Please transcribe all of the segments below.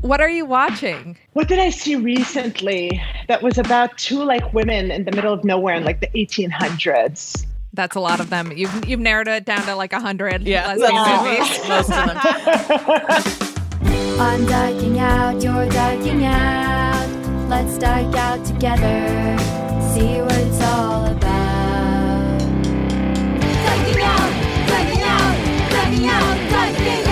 What are you watching? What did I see recently that was about two women in the middle of nowhere in the 1800s? That's a lot of them. You've narrowed it down to 100. Yeah, most of them. I'm dyking out, you're dyking out. Let's dike out together. See what it's all about. Dyking out, dyking out, dyking out, dyking out.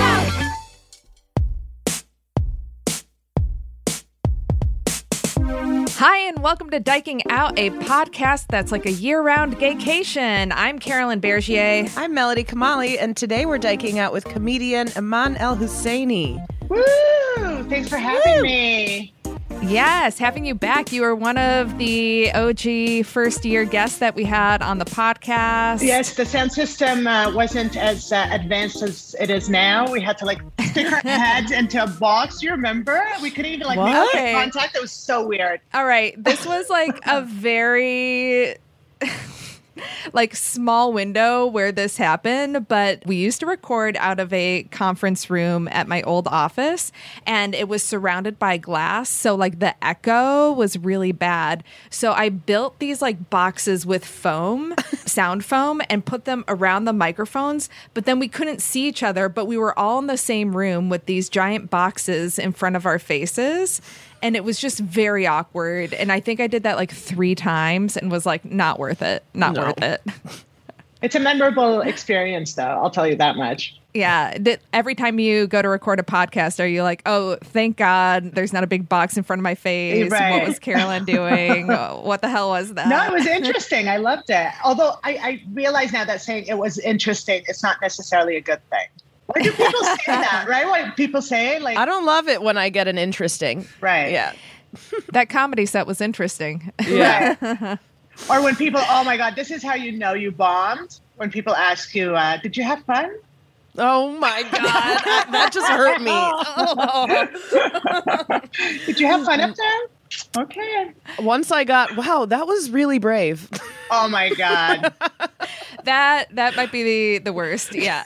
Hi, and welcome to Dyking Out, a podcast that's like a year-round gaycation. I'm Carolyn Bergier. I'm Melody Kamali, and today we're dyking out with comedian Iman El-Husseini. Woo! Thanks for having me. Yes, having you back. You were one of the OG first-year guests that we had on the podcast. Yes, the sound system wasn't as advanced as it is now. We had to stick our heads into a box. You remember? We couldn't even make eye contact. It was so weird. All right, this was a very small window where this happened, but we used to record out of a conference room at my old office, and it was surrounded by glass, so the echo was really bad. So I built these boxes with foam, sound foam, and put them around the microphones, but then we couldn't see each other, but we were all in the same room with these giant boxes in front of our faces. And it was just very awkward. And I think I did that 3 times and was not worth it. Not worth it. It's a memorable experience, though. I'll tell you that much. Yeah. Every time you go to record a podcast, are you oh, thank God there's not a big box in front of my face. Right. What was Carolyn doing? What the hell was that? No, it was interesting. I loved it. Although I realize now that saying it was interesting, it's not necessarily a good thing. Why do people say that, right? Why people say I don't love it when I get an interesting. Right. Yeah. That comedy set was interesting. Yeah. Right. Or when people, oh my God, this is how you know you bombed. When people ask you, did you have fun? Oh my God. That just hurt me. Oh. Did you have fun up there? Okay. Once I got, wow, that was really brave. Oh my God. That might be the worst. Yeah.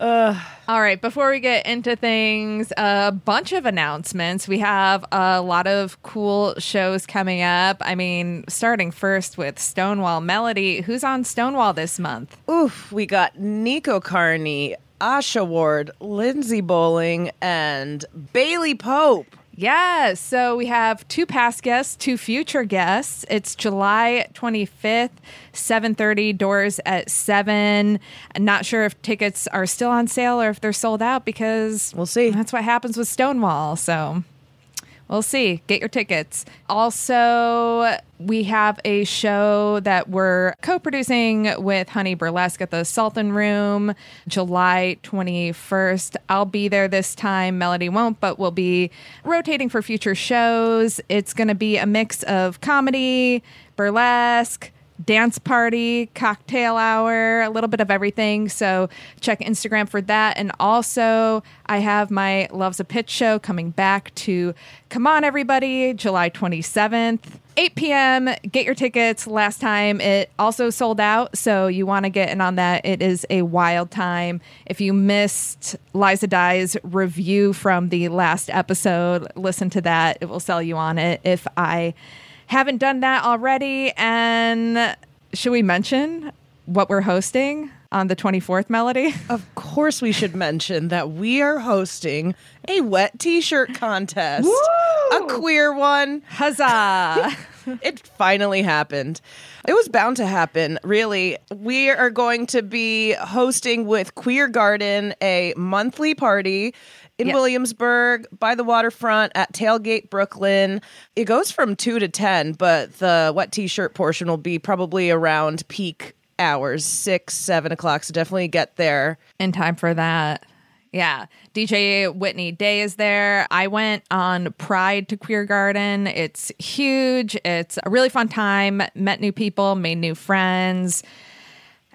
All right. Before we get into things, a bunch of announcements. We have a lot of cool shows coming up. I mean, starting first with Stonewall. Melody, who's on Stonewall this month? Oof. We got Nico Carney, Asha Ward, Lindsay Bowling, and Bailey Pope. Yes. So we have 2 past guests, 2 future guests. It's July 25th, 7:30, doors at 7. I'm not sure if tickets are still on sale or if they're sold out because we'll see. That's what happens with Stonewall. So We'll see. Get your tickets. Also, we have a show that we're co-producing with Honey Burlesque at the Salton Room, July 21st. I'll be there this time. Melody won't, but we'll be rotating for future shows. It's going to be a mix of comedy, burlesque, dance party, cocktail hour, a little bit of everything. So check Instagram for that. And also, I have my Love's a Pitch show coming back to Come On Everybody, July 27th, 8 p.m. Get your tickets. Last time it also sold out, so you want to get in on that. It is a wild time. If you missed Liza Dye's review from the last episode, listen to that. It will sell you on it if I haven't done that already. And should we mention what we're hosting on the 24th, Melody? Of course we should mention that we are hosting a wet t-shirt contest. Woo! A queer one. Huzzah! It finally happened. It was bound to happen, really. We are going to be hosting with Queer Garden a monthly party in Williamsburg, by the waterfront, at Tailgate Brooklyn. It goes from 2 to 10, but the wet t-shirt portion will be probably around peak hours, 6, 7 o'clock, so definitely get there in time for that. Yeah. DJ Whitney Day is there. I went on Pride to Queer Garden. It's huge. It's a really fun time. Met new people, made new friends.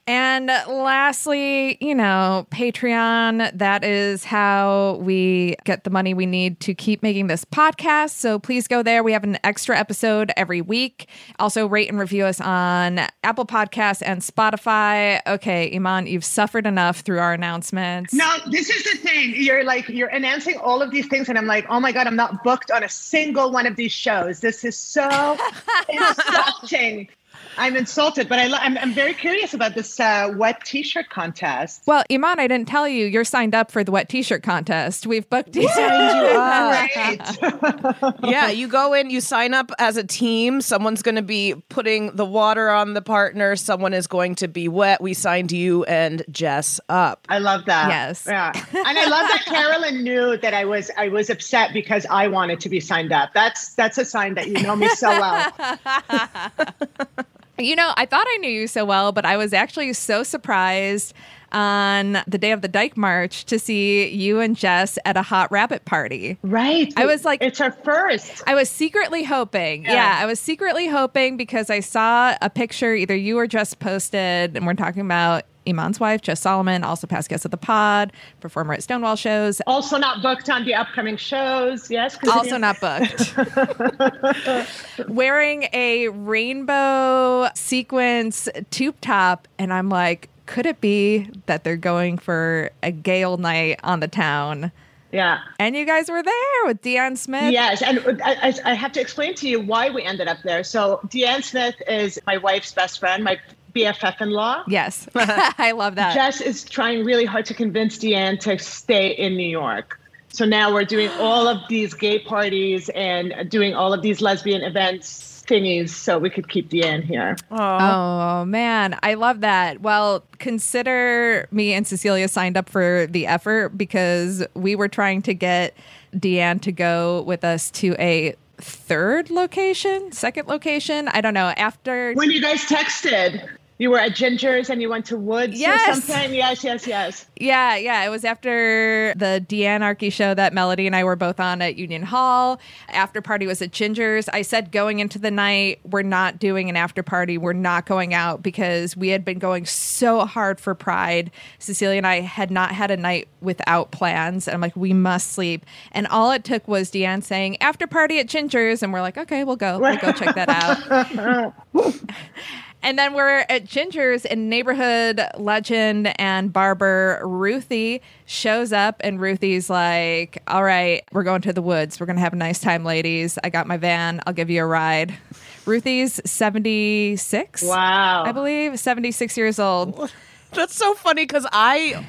And lastly, you know, Patreon, that is how we get the money we need to keep making this podcast. So please go there. We have an extra episode every week. Also rate and review us on Apple Podcasts and Spotify. Okay, Iman, you've suffered enough through our announcements. No, this is the thing. You're announcing all of these things and I'm like, oh my God, I'm not booked on a single one of these shows. This is so insulting. I'm insulted, but I'm very curious about this wet t-shirt contest. Well, Iman, I didn't tell you. You're signed up for the wet t-shirt contest. We've booked you. Yeah, you go in, you sign up as a team. Someone's going to be putting the water on the partner. Someone is going to be wet. We signed you and Jess up. I love that. Yes. Yeah. And I love that Carolyn knew that I was upset because I wanted to be signed up. That's a sign that you know me so well. You know, I thought I knew you so well, but I was actually so surprised on the day of the Dyke March to see you and Jess at a Hot Rabbit party. Right. I was like, it's our first. I was secretly hoping. Yeah, I was secretly hoping because I saw a picture either you or Jess posted, and we're talking about Iman's wife, Jess Solomon, also past guest of the pod, performer at Stonewall shows. Also not booked on the upcoming shows. Yes. Also not booked. Wearing a rainbow sequence tube top. And I'm like, could it be that they're going for a Gale night on the town? Yeah. And you guys were there with Deanne Smith. Yes. And I have to explain to you why we ended up there. So Deanne Smith is my wife's best friend, my BFF-in-law. Yes. I love that. Jess is trying really hard to convince Deanne to stay in New York. So now we're doing all of these gay parties and doing all of these lesbian events thingies so we could keep Deanne here. Aww. Oh, man. I love that. Well, consider me and Cecilia signed up for the effort because we were trying to get Deanne to go with us to a second location. I don't know. After when you guys texted, you were at Ginger's and you went to Woods or something. Yes. Yeah. It was after the Deanarchy show that Melody and I were both on at Union Hall. After party was at Ginger's. I said going into the night, we're not doing an after party. We're not going out because we had been going so hard for Pride. Cecilia and I had not had a night without plans. And I'm like, we must sleep. And all it took was Deanne saying, after party at Ginger's. And we're like, okay, we'll go. We'll go check that out. And then we're at Ginger's and neighborhood legend and barber Ruthie shows up and Ruthie's like, all right, we're going to the woods. We're going to have a nice time, ladies. I got my van. I'll give you a ride. Ruthie's 76. Wow. I believe 76 years old. That's so funny because I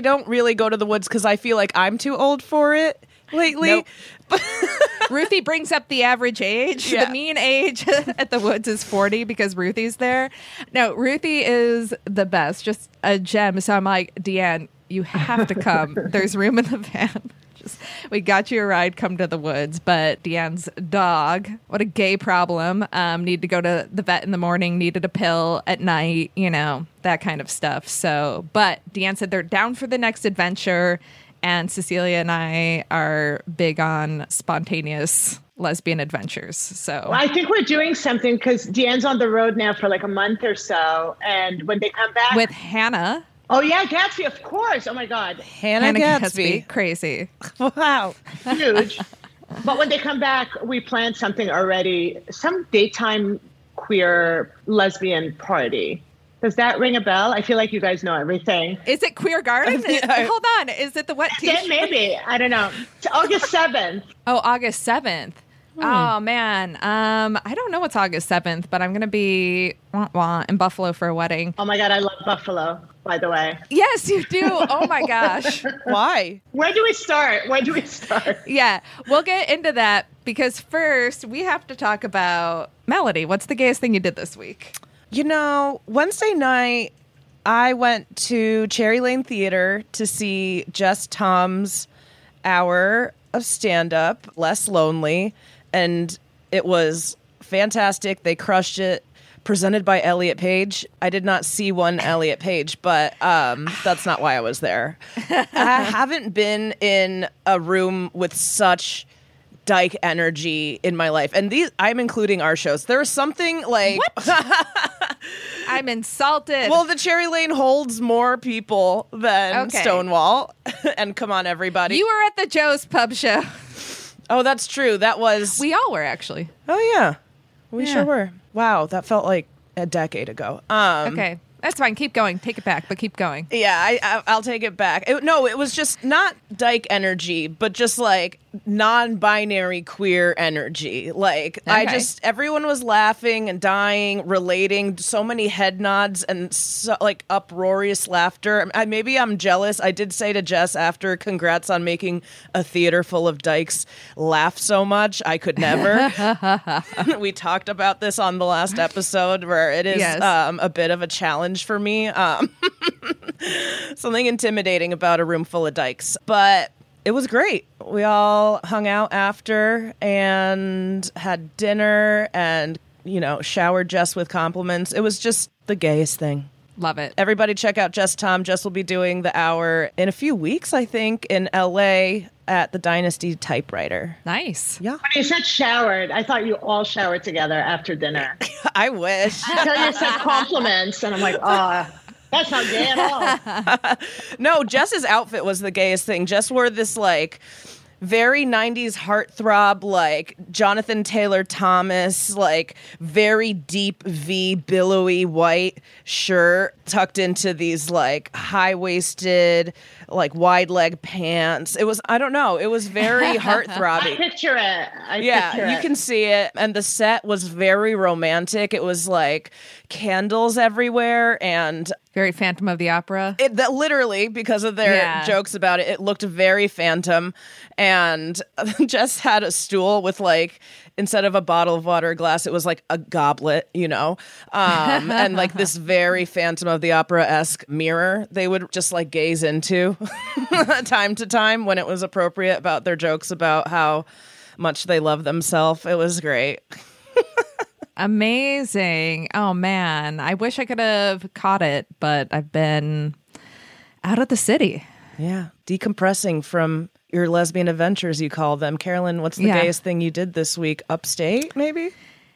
don't really go to the woods because I feel like I'm too old for it lately. Nope. Ruthie brings up the average age. Yeah. The mean age at the woods is 40 because Ruthie's there. No, Ruthie is the best, just a gem. So I'm like, Deanne, you have to come. There's room in the van. just, we got you a ride, come to the woods. But Deanne's dog, what a gay problem, needed to go to the vet in the morning, needed a pill at night, you know, that kind of stuff. So, but Deanne said they're down for the next adventure. And Cecilia and I are big on spontaneous lesbian adventures. So well, I think we're doing something because Deanne's on the road now for like a month or so. And when they come back with Hannah. Oh, yeah. Gatsby, of course. Oh, my God. Hannah Gatsby. Crazy. Wow. Huge. But when they come back, we planned something already. Some daytime queer lesbian party. Does that ring a bell? I feel like you guys know everything. Is it Queer Garden? Hold on. Is it the what t-shirt? Maybe. I don't know. It's August 7th. Oh, August 7th. Hmm. Oh, man. I don't know what's August 7th, but I'm going to be in Buffalo for a wedding. Oh, my God. I love Buffalo, by the way. Yes, you do. Oh, my gosh. Why? Where do we start? Yeah, we'll get into that because first we have to talk about Melody. What's the gayest thing you did this week? You know, Wednesday night, I went to Cherry Lane Theater to see Jess Tom's hour of stand-up, Less Lonely, and it was fantastic. They crushed it. Presented by Elliot Page. I did not see one Elliot Page, but that's not why I was there. I haven't been in a room with such dyke energy in my life, and these I'm including our shows. There's something like what? I'm insulted. Well, the Cherry Lane holds more people than Stonewall, and come on, everybody. You were at the Joe's Pub show. Oh, that's true. That was we all were actually. Oh yeah, we sure were. Wow, that felt like a decade ago. Okay. That's fine. Keep going. Take it back, but keep going. Yeah, I'll take it back. It was just not dyke energy, but just like non-binary queer energy. Like everyone was laughing and dying, relating, so many head nods and so, like uproarious laughter. Maybe I'm jealous. I did say to Jess after, congrats on making a theater full of dykes laugh so much. I could never. We talked about this on the last episode where it is a bit of a challenge for me. Something intimidating about a room full of dykes, but it was great. We all hung out after and had dinner and, you know, showered Jess with compliments. It was just the gayest thing. Love it. Everybody check out Jess Tom. Jess will be doing the hour in a few weeks, I think, in LA at the Dynasty Typewriter. Nice. Yeah. When you said showered, I thought you all showered together after dinner. I wish. I thought you said compliments, and I'm like, that's not gay at all. No, Jess's outfit was the gayest thing. Jess wore this, like, very 90s heartthrob, like Jonathan Taylor Thomas, like very deep V billowy white shirt tucked into these like high-waisted, like wide leg pants. It was, I don't know, it was very heartthrobby. I picture it. You can see it. And the set was very romantic. It was like candles everywhere and very Phantom of the Opera. That literally, because of their jokes about it, it looked very Phantom. And Jess had a stool with, like, instead of a bottle of water, a glass, it was like a goblet, you know, and like this very Phantom of the Opera-esque mirror they would just like gaze into time to time when it was appropriate about their jokes about how much they love themselves. It was great. Amazing. Oh, man. I wish I could have caught it, but I've been out of the city. Yeah. Decompressing from your lesbian adventures, you call them. Carolyn, what's the gayest thing you did this week? Upstate, maybe?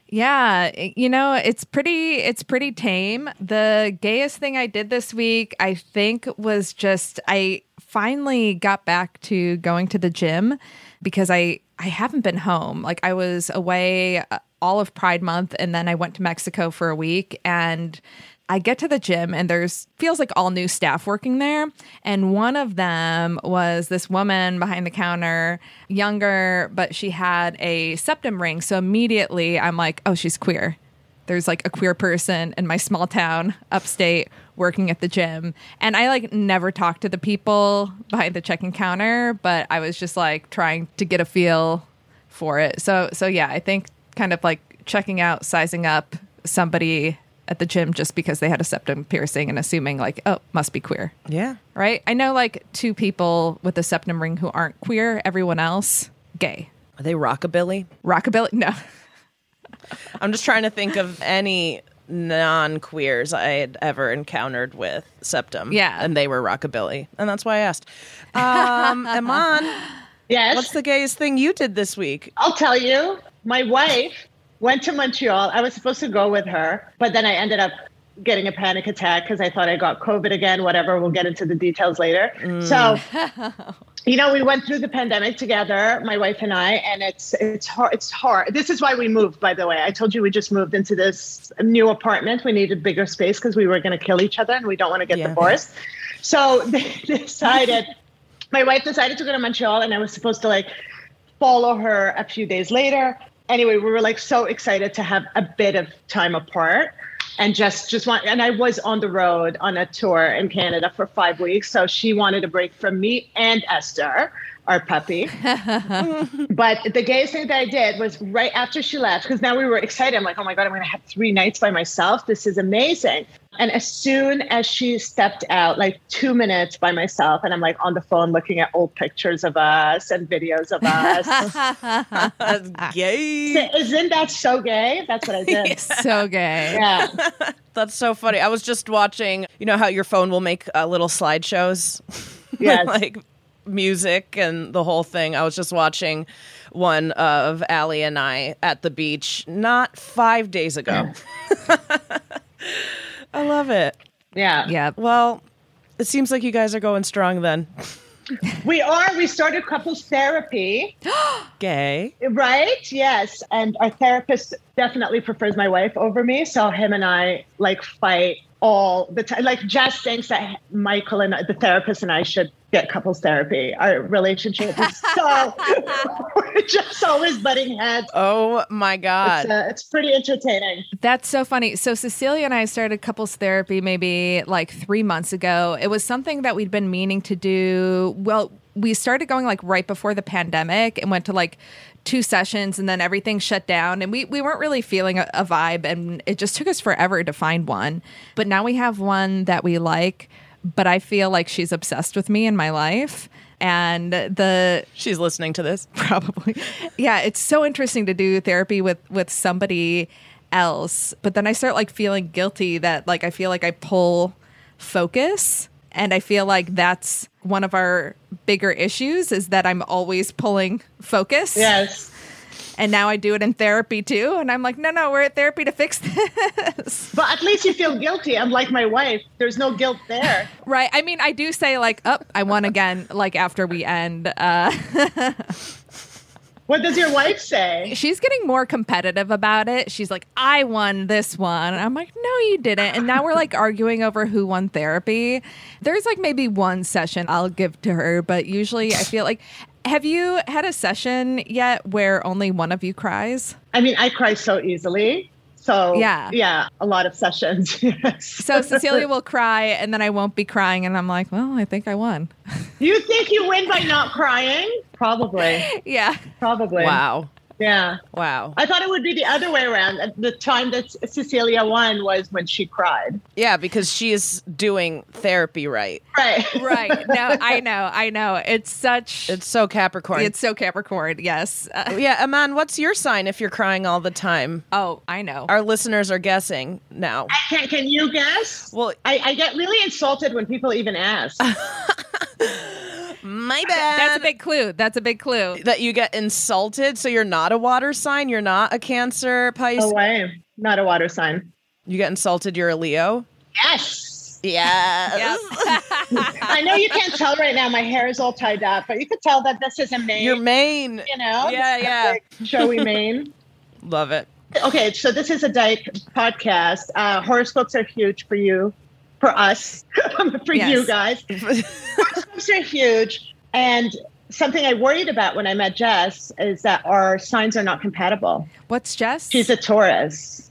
Yeah. You know, it's pretty tame. The gayest thing I did this week, I think, was just I finally got back to going to the gym because I haven't been home. Like, I was away all of Pride Month, and then I went to Mexico for a week, and I get to the gym, and feels like all new staff working there. And one of them was this woman behind the counter, younger, but she had a septum ring. So immediately I'm like, oh, she's queer. There's like a queer person in my small town upstate working at the gym. And I like never talked to the people behind the check-in counter, but I was just like trying to get a feel for it. So yeah, I think kind of like checking out, sizing up somebody at the gym just because they had a septum piercing and assuming like, oh, must be queer. Yeah. Right? I know like two people with a septum ring who aren't queer, everyone else, gay. Are they rockabilly? Rockabilly? No. I'm just trying to think of any non-queers I had ever encountered with septum. Yeah. And they were rockabilly. And that's why I asked. Iman. Yes? What's the gayest thing you did this week? I'll tell you. My wife went to Montreal. I was supposed to go with her, but then I ended up getting a panic attack because I thought I got COVID again, whatever. We'll get into the details later. Mm. So, you know, we went through the pandemic together, my wife and I, and it's hard. This is why we moved, by the way. I told you we just moved into this new apartment. We needed bigger space because we were going to kill each other and we don't want to get divorced. So they decided, my wife decided to go to Montreal and I was supposed to like follow her a few days later. Anyway, we were like so excited to have a bit of time apart and and I was on the road on a tour in Canada for 5 weeks. So she wanted a break from me and Esther, our puppy. But the gayest thing that I did was right after she left, because now we were excited. I'm like, oh my God, I'm going to have 3 nights by myself. This is amazing. And as soon as she stepped out, like 2 minutes by myself, and I'm like on the phone looking at old pictures of us and videos of us. That's gay. Isn't that so gay? That's what I did. Yeah. So gay. Yeah. That's so funny. I was just watching, you know how your phone will make little slideshows? Yes. Like music and the whole thing. I was just watching one of Allie and I at the beach not 5 days ago. I love it. Yeah. Yeah. Well, it seems like you guys are going strong then. We are. We started couples therapy. Gay. Right? Yes. And our therapist definitely prefers my wife over me. So him and I like fight all the time. Like Jess thinks that Michael and the therapist and I should get couples therapy. Our relationship is so we're just always butting heads. Oh my God. It's pretty entertaining. That's so funny. So Cecilia and I started couples therapy maybe like 3 months ago. It was something that we'd been meaning to do. Well, we started going like right before the pandemic and went to like 2 sessions and then everything shut down. And we weren't really feeling a vibe and it just took us forever to find one. But now we have one that we like. But I feel like she's obsessed with me in my life. And she's listening to this probably. Yeah, it's so interesting to do therapy with somebody else. But then I start like feeling guilty that like I feel like I pull focus. And I feel like that's one of our bigger issues is that I'm always pulling focus. Yes. And now I do it in therapy, too. And I'm like, no, we're at therapy to fix this. But at least you feel guilty. Unlike my wife, there's no guilt there. Right. I mean, I do say like, oh, I won again, like after we end. What does your wife say? She's getting more competitive about it. She's like, I won this one. And I'm like, no, you didn't. And now we're like arguing over who won therapy. There's like maybe one session I'll give to her. But usually I feel like... Have you had a session yet where only one of you cries? I mean, I cry so easily. So yeah, a lot of sessions. Yes. So Cecilia will cry and then I won't be crying. And I'm like, well, I think I won. You think you win by not crying? Probably. Yeah. Probably. Wow. Yeah. Wow. I thought it would be the other way around. The time that Cecilia won was when she cried. Yeah, because she is doing therapy right. Right. No, I know. It's so Capricorn. It's so Capricorn, yes. Yeah, Iman, what's your sign if you're crying all the time? Oh, I know. Our listeners are guessing now. Can you guess? Well, I get really insulted when people even ask. My bad. That's a big clue. That you get insulted. So you're not a water sign. You're not a Cancer, Pisces. Oh, I am not a water sign. You get insulted. You're a Leo. Yes. Yes. I know you can't tell right now. My hair is all tied up, but you can tell that this is a mane. Your mane. You know? Yeah. Big, showy mane. Love it. Okay. So this is a Dyke podcast. Horoscopes are huge for you. For us, for you guys. Horoscopes are huge. And something I worried about when I met Jess is that our signs are not compatible. What's Jess? She's a Taurus.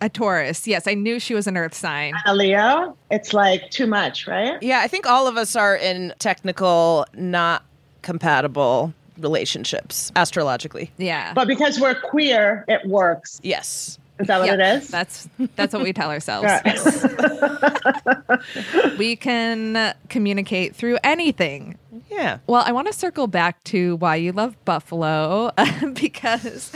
Yes, I knew she was an earth sign. A Leo, it's like too much, right? Yeah, I think all of us are in technical, not compatible relationships, astrologically. Yeah. But because we're queer, it works. Yes. Is that what it is? That's what we tell ourselves. We can communicate through anything. Yeah. Well, I want to circle back to why you love Buffalo, because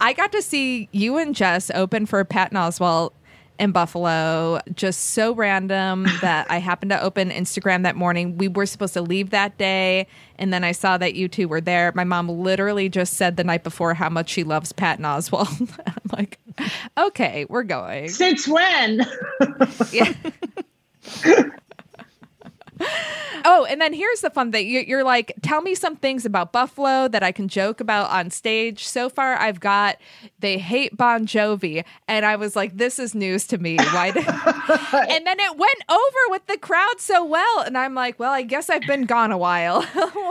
I got to see you and Jess open for Patton Oswalt in Buffalo, just so random that I happened to open Instagram that morning. We were supposed to leave that day, and then I saw that you two were there. My mom literally just said the night before how much she loves Patton Oswalt. I'm like, okay, we're going. Since when? Yeah. Oh, and then here's the fun thing. You're like, tell me some things about Buffalo that I can joke about on stage. So far, I've got they hate Bon Jovi. And I was like, this is news to me. Why? And then it went over with the crowd so well. And I'm like, well, I guess I've been gone a while.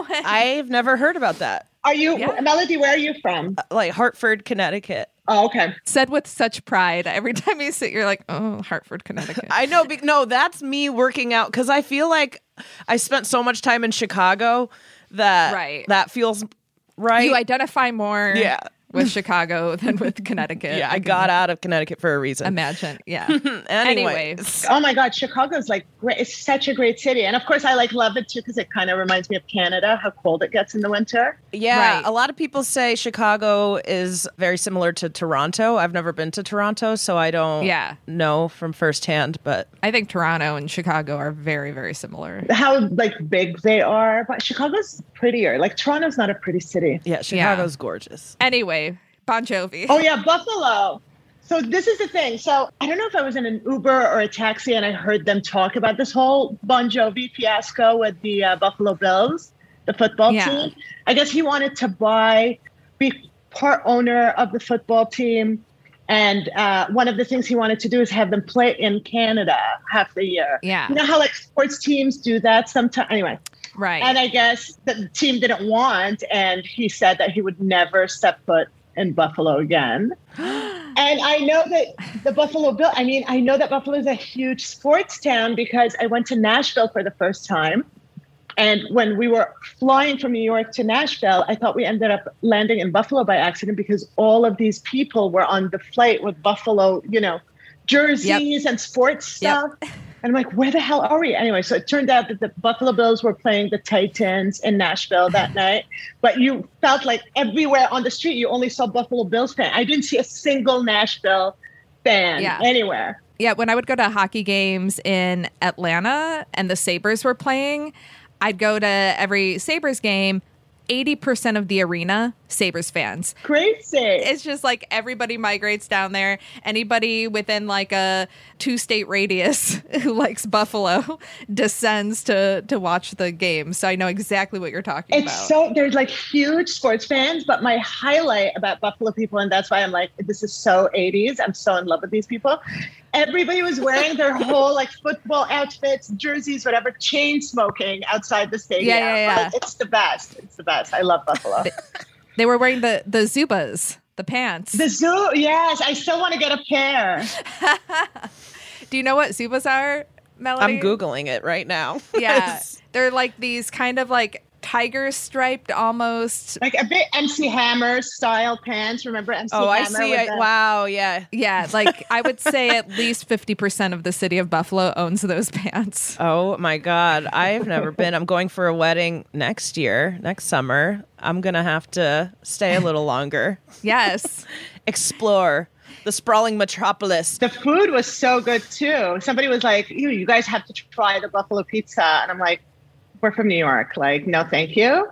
I've never heard about that. Are you, Melody, where are you from? Like Hartford, Connecticut. Oh, okay. Said with such pride. Every time you sit, you're like, oh, Hartford, Connecticut. I know. No, that's me working out, because I feel like I spent so much time in Chicago that that feels right. You identify more with Chicago than with Connecticut. Yeah, I got out of Connecticut for a reason. Imagine. Yeah. Anyway. Oh, my God. Chicago's like great. It's such a great city. And, of course, I like love it, too, because it kind of reminds me of Canada, how cold it gets in the winter. Yeah. Right. A lot of people say Chicago is very similar to Toronto. I've never been to Toronto, so I don't know from firsthand. But I think Toronto and Chicago are very, very similar. How, like, big they are. But Chicago's prettier. Like, Toronto's not a pretty city. Yeah, Chicago's gorgeous. Anyway. Bon Jovi. Oh, yeah, Buffalo. So this is the thing. So I don't know if I was in an Uber or a taxi and I heard them talk about this whole Bon Jovi fiasco with the Buffalo Bills, the football team. I guess he wanted to be part owner of the football team. And one of the things he wanted to do is have them play in Canada half the year. Yeah. You know how like sports teams do that sometimes? Anyway. Right. And I guess the team didn't want, and he said that he would never step foot in Buffalo again. And I know that the Buffalo Bill, I mean, I know that Buffalo is a huge sports town because I went to Nashville for the first time. And when we were flying from New York to Nashville, I thought we ended up landing in Buffalo by accident because all of these people were on the flight with Buffalo, you know, jerseys and sports stuff. Yep. And I'm like, where the hell are we? Anyway, so it turned out that the Buffalo Bills were playing the Titans in Nashville that night. But you felt like everywhere on the street, you only saw Buffalo Bills fans. I didn't see a single Nashville fan anywhere. Yeah, when I would go to hockey games in Atlanta and the Sabres were playing, I'd go to every Sabres game. 80% of the arena, Sabres fans. Crazy. It's just like everybody migrates down there. Anybody within like a 2-state radius who likes Buffalo descends to watch the game. So I know exactly what you're talking about. It's so, there's like huge sports fans, but my highlight about Buffalo people, and that's why I'm like, this is so 80s. I'm so in love with these people. Everybody was wearing their whole like football outfits, jerseys, whatever, chain smoking outside the stadium. Yeah. Like, it's the best. It's the best. I love Buffalo. They were wearing the Zubas, the pants. The Zubas, yes. I still want to get a pair. Do you know what Zubas are, Melody? I'm Googling it right now. Yeah. They're like these kind of like tiger striped almost. Like a bit MC Hammer style pants. Remember MC Hammer? Oh, I see. Wow. Yeah. Yeah. Like I would say at least 50% of the city of Buffalo owns those pants. Oh my God. I've never been. I'm going for a wedding next summer. I'm going to have to stay a little longer. Yes. Explore the sprawling metropolis. The food was so good too. Somebody was like, you guys have to try the Buffalo pizza. And I'm like, we're from New York. Like, no, thank you.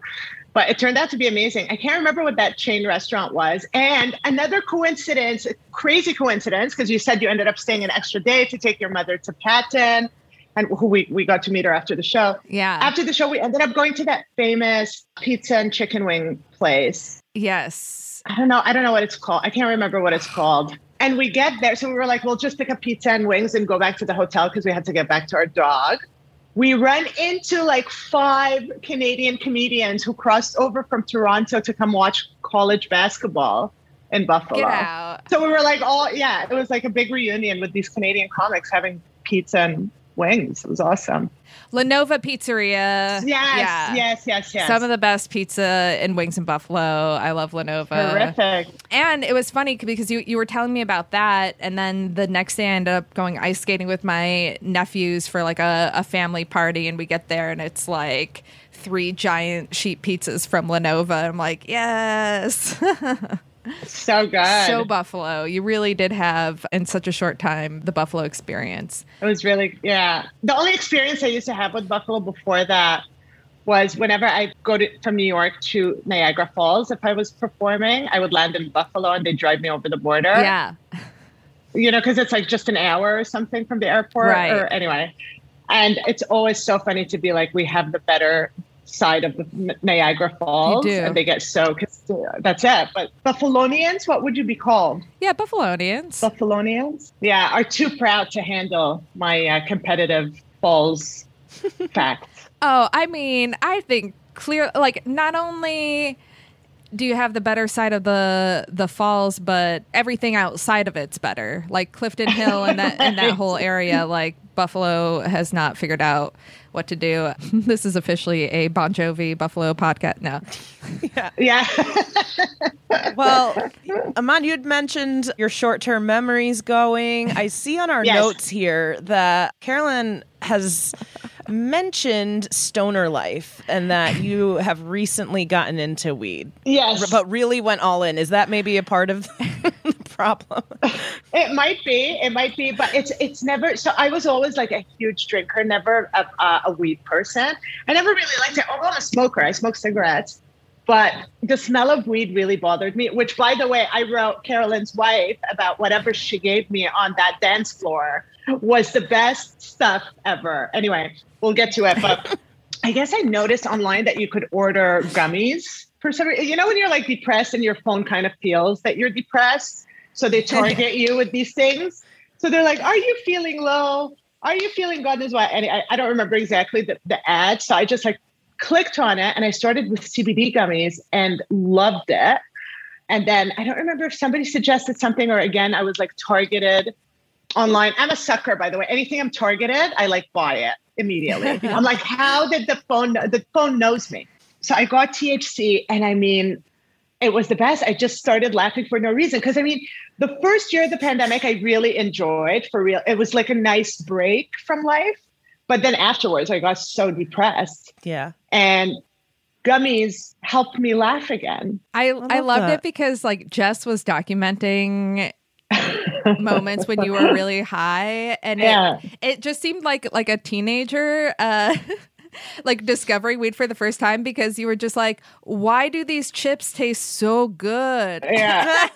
But it turned out to be amazing. I can't remember what that chain restaurant was. And another coincidence, crazy coincidence, because you said you ended up staying an extra day to take your mother to Patton, and who we got to meet her after the show. Yeah. After the show, we ended up going to that famous pizza and chicken wing place. Yes. I don't know what it's called. I can't remember what it's called. And we get there. So we were like, we'll just pick up pizza and wings and go back to the hotel because we had to get back to our dog. We run into like 5 Canadian comedians who crossed over from Toronto to come watch college basketball in Buffalo. Get out. So we were like, it was like a big reunion with these Canadian comics having pizza and wings. It was awesome. Lenovo Pizzeria. Yes, yeah. Yes. Some of the best pizza and wings in Buffalo. I love Lenovo. Terrific. And it was funny because you were telling me about that, and then the next day I ended up going ice skating with my nephews for like a family party, and we get there and it's like 3 giant sheet pizzas from Lenovo. I'm like, yes. So good. So Buffalo. You really did have, in such a short time, the Buffalo experience. It was really, yeah. The only experience I used to have with Buffalo before that was whenever I go from New York to Niagara Falls, if I was performing, I would land in Buffalo and they'd drive me over the border. Yeah. You know, because it's like just an hour or something from the airport. Right. Or anyway. And it's always so funny to be like, we have the better side of the Niagara Falls, and they get so, cause that's it. But Buffalonians, what would you be called? Yeah, Buffalonians. Buffalonians, yeah, are too proud to handle my competitive falls facts. Oh, I mean, I think clear. Like, not only do you have the better side of the falls, but everything outside of it's better. Like Clifton Hill and that and that whole area, like. Buffalo has not figured out what to do. This is officially a Bon Jovi Buffalo podcast now. Yeah. Well, Aman, you'd mentioned your short-term memories going. I see on our notes here that Carolyn has mentioned stoner life and that you have recently gotten into weed. Yes. But really went all in. Is that maybe a part of the problem? It might be, but it's never. So I was always like a huge drinker, never a weed person. I never really liked it. Although I'm a smoker, I smoke cigarettes, but the smell of weed really bothered me, which, by the way, I wrote Carolyn's wife about whatever she gave me on that dance floor was the best stuff ever. Anyway, we'll get to it, but I guess I noticed online that you could order gummies for some reason. You know, when you're like depressed and your phone kind of feels that you're depressed. So they target you with these things. So they're like, are you feeling low? Are you feeling God knows what? And I don't remember exactly the ad. So I just like clicked on it and I started with CBD gummies and loved it. And then I don't remember if somebody suggested something or again, I was like targeted online. I'm a sucker, by the way. Anything I'm targeted, I like buy it immediately. I'm like, how did the phone knows me? So I got THC and I mean, it was the best. I just started laughing for no reason. Because I mean, the first year of the pandemic, I really enjoyed for real. It was like a nice break from life. But then afterwards, I got so depressed. Yeah. And gummies helped me laugh again. I loved it because like Jess was documenting moments when you were really high. And it just seemed like a teenager. Like discovering weed for the first time because you were just like, why do these chips taste so good? Yeah.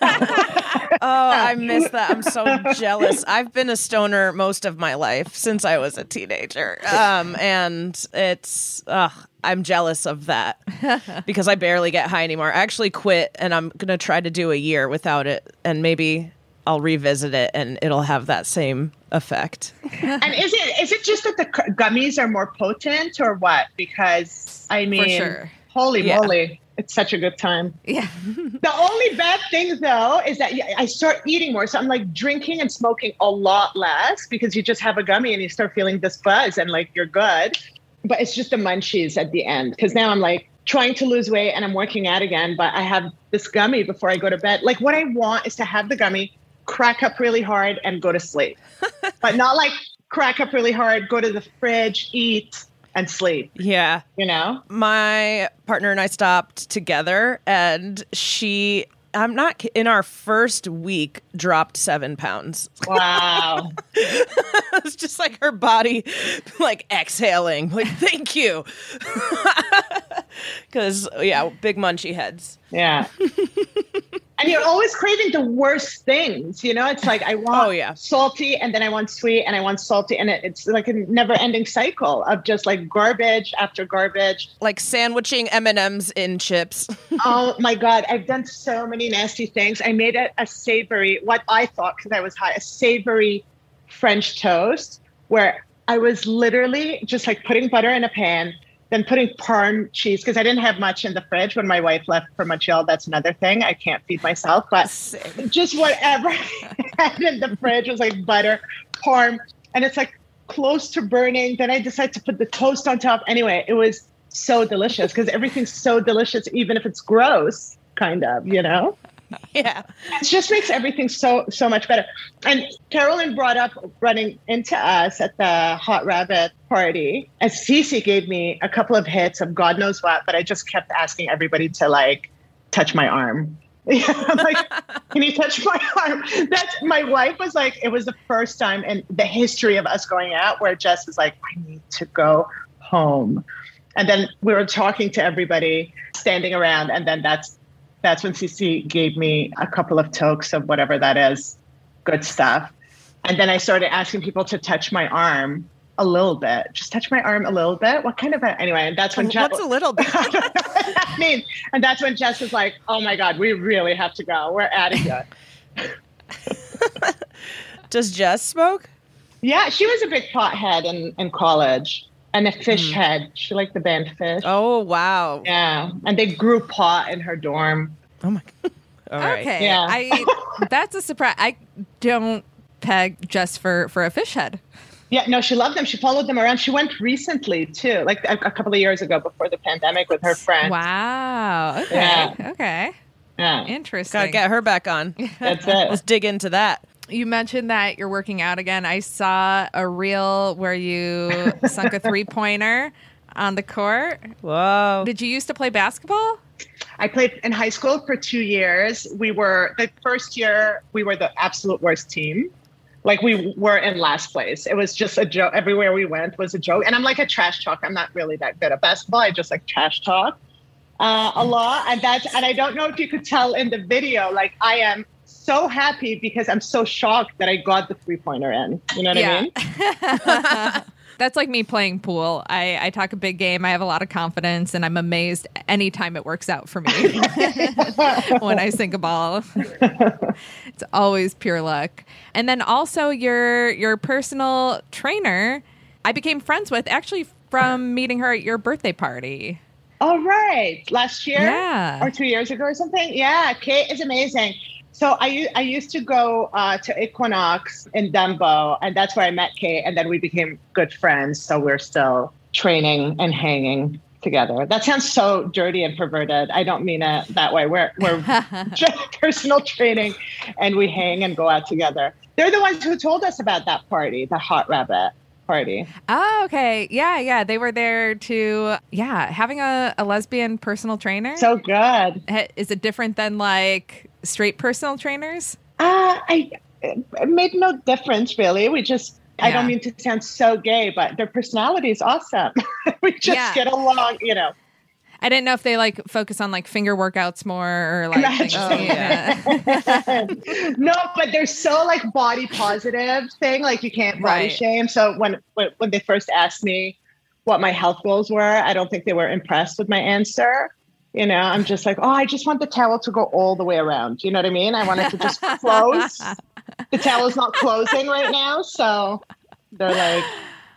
Oh, I miss that. I'm so jealous. I've been a stoner most of my life since I was a teenager. And it's, I'm jealous of that because I barely get high anymore. I actually quit and I'm going to try to do a year without it. And maybe I'll revisit it and it'll have that same effect. And is it just that the gummies are more potent or what? Because I mean, for sure. Holy moly, it's such a good time. Yeah. The only bad thing though is that I start eating more. So I'm like drinking and smoking a lot less because you just have a gummy and you start feeling this buzz and like you're good. But it's just the munchies at the end because now I'm like trying to lose weight and I'm working out again, but I have this gummy before I go to bed. Like what I want is to have the gummy, crack up really hard and go to sleep, but not like crack up really hard, go to the fridge, eat and sleep. Yeah. You know, my partner and I stopped together and in our first week dropped 7 pounds. Wow. It's just like her body, like exhaling, like, thank you. Cause yeah, big munchie heads. Yeah. And you're always craving the worst things, you know? It's like, I want salty, and then I want sweet, and I want salty. And it's like a never-ending cycle of just like garbage after garbage. Like sandwiching M&Ms in chips. Oh, my God. I've done so many nasty things. I made a savory, what I thought, because I was high, a savory French toast where I was literally just like putting butter in a pan, then putting Parm cheese, because I didn't have much in the fridge when my wife left for Montreal. That's another thing. I can't feed myself, but just whatever I had in the fridge was like butter, Parm. And it's like close to burning. Then I decided to put the toast on top. Anyway, it was so delicious because everything's so delicious, even if it's gross, kind of, you know? Yeah. It just makes everything so much better. And Carolyn brought up running into us at the Hot Rabbit party. And Cece gave me a couple of hits of God knows what, but I just kept asking everybody to like touch my arm. Yeah, I'm like, can you touch my arm? That's, my wife was like, it was the first time in the history of us going out where Jess was like, I need to go home. And then we were talking to everybody standing around. And then that's when Cece gave me a couple of tokes of whatever that is, good stuff. And then I started asking people to touch my arm a little bit. Just touch my arm a little bit. What kind of a, anyway, and that's when Jess. What's a little bit? I mean, and that's when Jess was like, oh my God, we really have to go. We're out of here. Does Jess smoke? Yeah, she was a big pothead in college. And a fish head. She liked the band Fish. Oh, wow. Yeah. And they grew pot in her dorm. Oh, my God. All right. Okay. Yeah. That's a surprise. I don't peg Jess for a fish head. Yeah. No, she loved them. She followed them around. She went recently, too, like a couple of years ago before the pandemic with her friend. Wow. Okay. Yeah. Okay. Yeah. Interesting. Gotta get her back on. That's it. Let's dig into that. You mentioned that you're working out again. I saw a reel where you sunk a three-pointer on the court. Whoa. Did you used to play basketball? I played in high school for 2 years. The first year, we were the absolute worst team. Like, we were in last place. It was just a joke. Everywhere we went was a joke. And I'm like a trash talk. I'm not really that good at basketball. I just like trash talk a lot. And I don't know if you could tell in the video, like, I am so happy because I'm so shocked that I got the three-pointer in. You know what I mean? That's like me playing pool. I talk a big game. I have a lot of confidence, and I'm amazed anytime it works out for me when I sink a ball. It's always pure luck. And then also your personal trainer, I became friends with actually from meeting her at your birthday party. Oh, right. Last year? Yeah. Or 2 years ago or something? Yeah. Kate is amazing. So I used to go to Equinox in Dumbo, and that's where I met Kate, and then we became good friends. So we're still training and hanging together. That sounds so dirty and perverted. I don't mean it that way. We're personal training, and we hang and go out together. They're the ones who told us about that party, the Hot Rabbit party. Oh, okay. Yeah. They were there to, having a lesbian personal trainer. So good. Is it different than like straight personal trainers? It made no difference, really. We just, I don't mean to sound so gay, but their personality is awesome. We just get along, you know. I didn't know if they like focus on like finger workouts more or like things. Oh, yeah. No, but they're so like body positive thing. Like you can't body shame. So when they first asked me what my health goals were, I don't think they were impressed with my answer. You know, I'm just like, oh, I just want the towel to go all the way around. You know what I mean? I want it to just close. The towel is not closing right now. So they're like,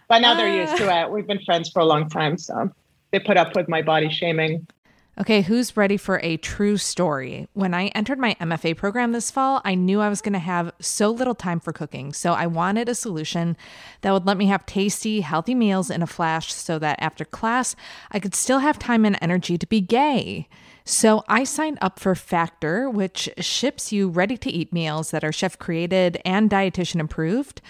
but now they're used to it. We've been friends for a long time. So. They put up with my body shaming. Okay, who's ready for a true story? When I entered my MFA program this fall, I knew I was going to have so little time for cooking, so I wanted a solution that would let me have tasty, healthy meals in a flash so that after class, I could still have time and energy to be gay. So I signed up for Factor, which ships you ready-to-eat meals that are chef-created and dietitian approved.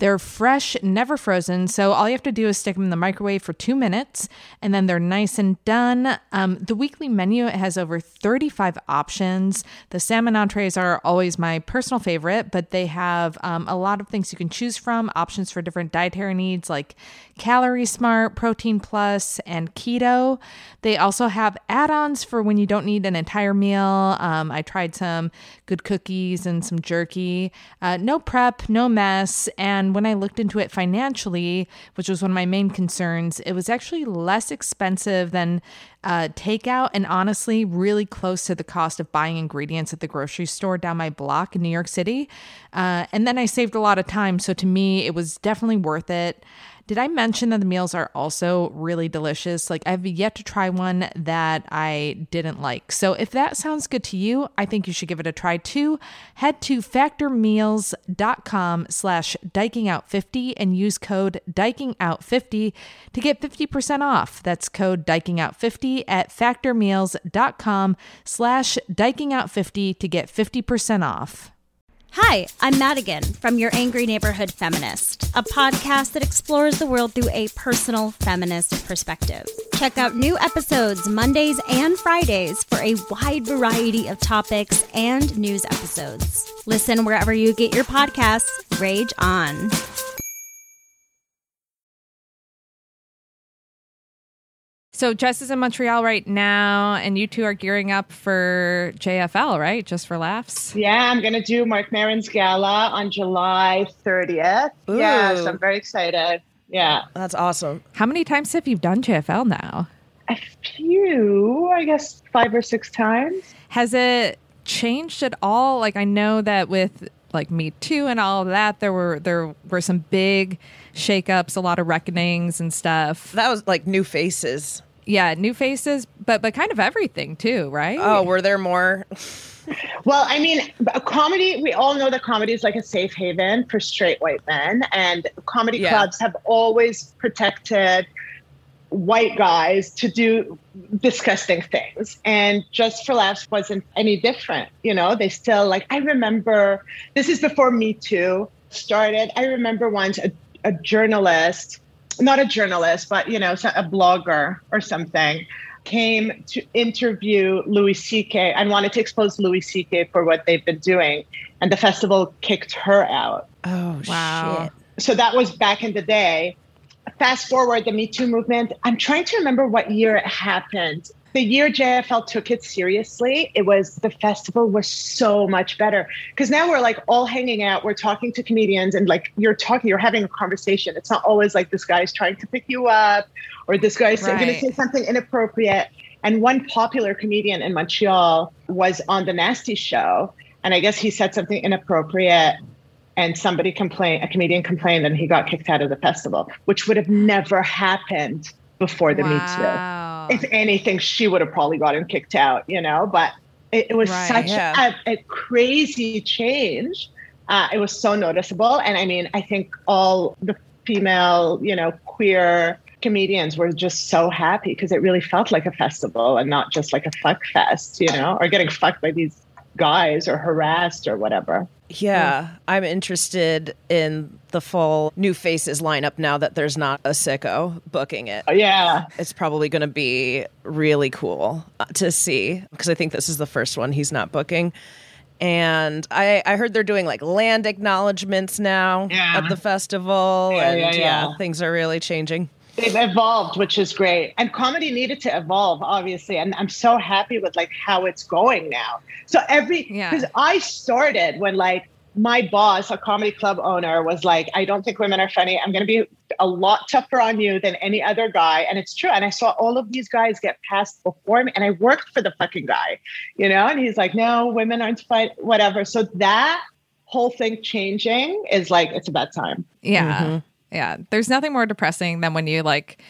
They're fresh, never frozen, so all you have to do is stick them in the microwave for 2 minutes, and then they're nice and done. The weekly menu has over 35 options. The salmon entrees are always my personal favorite, but they have a lot of things you can choose from, options for different dietary needs like Calorie Smart, Protein Plus, and Keto. They also have add-ons for when you don't need an entire meal. I tried some good cookies and some jerky. No prep, no mess, and when I looked into it financially, which was one of my main concerns, it was actually less expensive than takeout and honestly really close to the cost of buying ingredients at the grocery store down my block in New York City. And then I saved a lot of time. So to me, it was definitely worth it. Did I mention that the meals are also really delicious? Like, I've yet to try one that I didn't like. So if that sounds good to you, I think you should give it a try too. Head to factormeals.com/dykingout50 and use code dykingout50 to get 50% off. That's code dykingout50 at factormeals.com/dykingout50 to get 50% off. Hi, I'm Madigan from Your Angry Neighborhood Feminist, a podcast that explores the world through a personal feminist perspective. Check out new episodes Mondays and Fridays for a wide variety of topics and news episodes. Listen wherever you get your podcasts. Rage on. So Jess is in Montreal right now, and you two are gearing up for JFL, right? Just for Laughs? Yeah, I'm going to do Marc Maron's gala on July 30th. Ooh. Yeah, so I'm very excited. Yeah. That's awesome. How many times have you done JFL now? A few, I guess 5 or 6 times. Has it changed at all? Like, I know that with like Me Too and all of that, there were some big shakeups, a lot of reckonings and stuff. That was like new faces. Yeah, new faces, but kind of everything too, right? Oh, were there more? Well, I mean, comedy, we all know that comedy is like a safe haven for straight white men, and comedy clubs have always protected white guys to do disgusting things. And Just for Laughs wasn't any different. You know, they still, like, I remember, this is before Me Too started. I remember once a journalist, not a journalist, but, you know, a blogger or something, came to interview Louis C.K. and wanted to expose Louis C.K. for what they've been doing. And the festival kicked her out. Oh, wow. Shit. So that was back in the day. Fast forward, the Me Too movement. I'm trying to remember what year it happened. The year JFL took it seriously, it was, the festival was so much better. Because now we're like all hanging out, we're talking to comedians, and like you're having a conversation. It's not always like this guy's trying to pick you up, or this guy's going to say something inappropriate. And one popular comedian in Montreal was on The Nasty Show, and I guess he said something inappropriate. And somebody complained, a comedian complained, and he got kicked out of the festival, which would have never happened before the Me Too. If anything, she would have probably gotten kicked out, you know, but it was such a crazy change. It was so noticeable. And I mean, I think all the female, you know, queer comedians were just so happy because it really felt like a festival and not just like a fuck fest, you know, or getting fucked by these guys or harassed or whatever. Yeah, I'm interested in the full new faces lineup now that there's not a sicko booking it. Yeah. It's probably going to be really cool to see, because I think this is the first one he's not booking. And I heard they're doing like land acknowledgements now at the festival. Yeah, things are really changing. They've evolved, which is great. And comedy needed to evolve, obviously. And I'm so happy with like how it's going now. So because I started when like my boss, a comedy club owner, was like, I don't think women are funny. I'm going to be a lot tougher on you than any other guy. And it's true. And I saw all of these guys get passed before me, and I worked for the fucking guy, you know, and he's like, no, women aren't funny, whatever. So that whole thing changing is like, it's about time. Yeah. Mm-hmm. Yeah, there's nothing more depressing than when you like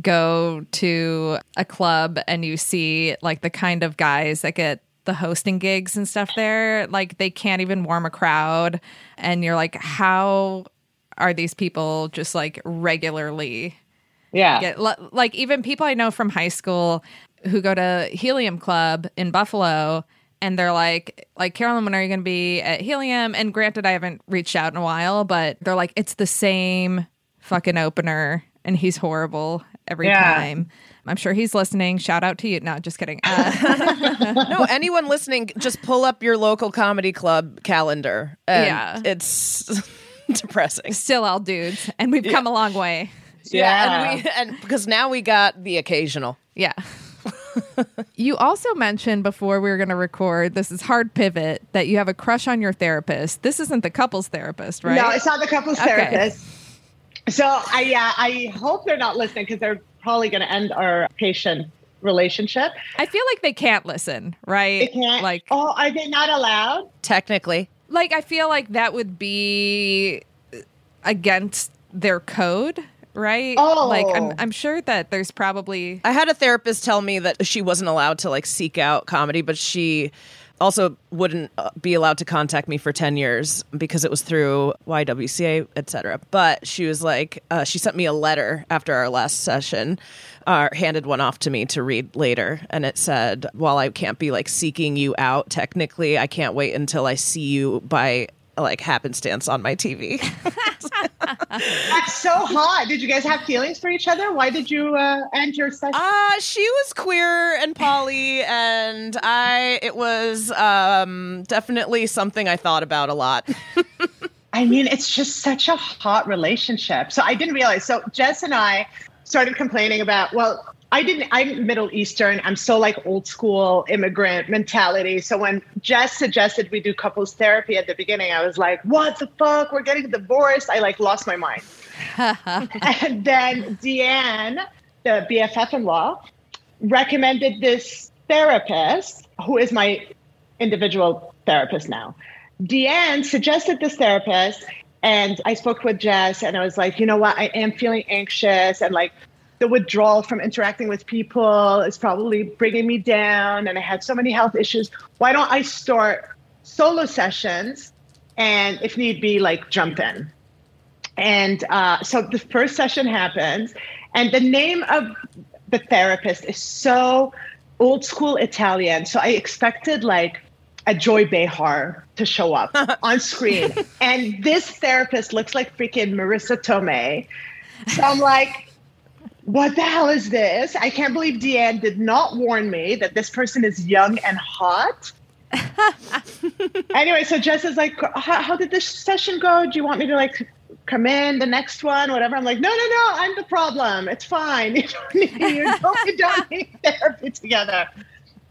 go to a club and you see like the kind of guys that get the hosting gigs and stuff there. Like they can't even warm a crowd. And you're like, how are these people just like regularly? Yeah. Like even people I know from high school who go to Helium Club in Buffalo. And they're like, Carolyn, when are you going to be at Helium? And granted, I haven't reached out in a while, but they're like, it's the same fucking opener. And he's horrible every time. I'm sure he's listening. Shout out to you. No, just kidding. No, anyone listening, just pull up your local comedy club calendar. And it's depressing. Still all dudes. And we've come a long way. Yeah. And because now we got the occasional. Yeah. You also mentioned before we were going to record, this is hard pivot, that you have a crush on your therapist. This isn't the couples therapist, right? No, it's not the couples therapist. So I hope they're not listening, because they're probably going to end our patient relationship. I feel like they can't listen, right? They can't. Like, oh, are they not allowed? Technically. Like, I feel like that would be against their code. right? Oh. Like, I'm sure that there's probably... I had a therapist tell me that she wasn't allowed to, like, seek out comedy, but she also wouldn't be allowed to contact me for 10 years because it was through YWCA, etc. But she was like, she sent me a letter after our last session, handed one off to me to read later. And it said, while I can't be like seeking you out, technically, I can't wait until I see you by like happenstance on my TV. That's so hot. Did you guys have feelings for each other? Why did you end your session? She was queer and poly, and it was definitely something I thought about a lot. I mean, it's just such a hot relationship. So I didn't realize. So Jess and I started complaining about, well, I'm Middle Eastern. I'm so like old school immigrant mentality. So when Jess suggested we do couples therapy at the beginning, I was like, what the fuck? We're getting divorced. I like lost my mind. And then Deanne, the BFF-in-law, recommended this therapist who is my individual therapist now. Deanne suggested this therapist, and I spoke with Jess and I was like, you know what? I am feeling anxious and like, the withdrawal from interacting with people is probably bringing me down, and I had so many health issues. Why don't I start solo sessions and, if need be, like jump in? And so the first session happens, and the name of the therapist is so old school Italian. So I expected like a Joy Behar to show up on screen. And this therapist looks like freaking Marissa Tomei. So I'm like, what the hell is this? I can't believe Deanne did not warn me that this person is young and hot. Anyway, so Jess is like, how did this session go? Do you want me to like come in the next one, whatever? I'm like, no, I'm the problem. It's fine. You don't need therapy together.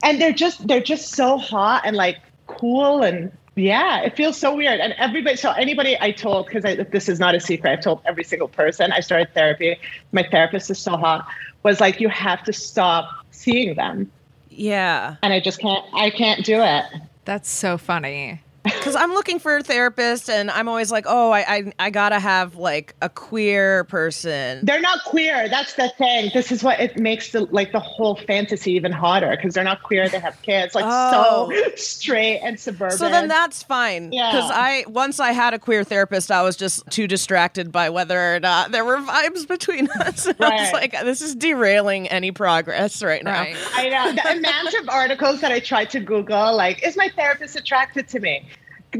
And they're just so hot and like cool. And yeah, it feels so weird. And anybody I told, because this is not a secret, I've told every single person I started therapy, my therapist is so hot, was like, you have to stop seeing them. Yeah. And I can't do it. That's so funny. Because I'm looking for a therapist and I'm always like, oh, I gotta have like a queer person. They're not queer. That's the thing. This is what it makes the whole fantasy even hotter, because they're not queer. They have kids. Like So straight and suburban. So then that's fine. Yeah. Because once I had a queer therapist, I was just too distracted by whether or not there were vibes between us. Right. I was like, this is derailing any progress right now. Right. I know. The amount of articles that I tried to Google, like, is my therapist attracted to me?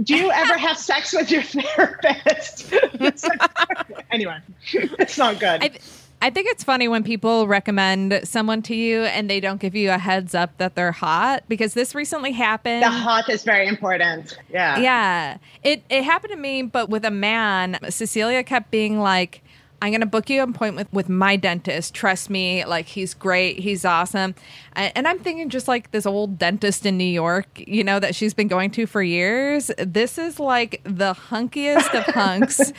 Do you ever have sex with your therapist? Anyway, it's not good. I think it's funny when people recommend someone to you and they don't give you a heads up that they're hot, because this recently happened. The hot is very important. Yeah. Yeah. It happened to me, but with a man. Cecilia kept being like, I'm going to book you an appointment with my dentist. Trust me. Like, he's great. He's awesome. And I'm thinking just like this old dentist in New York, you know, that she's been going to for years. This is like the hunkiest of hunks.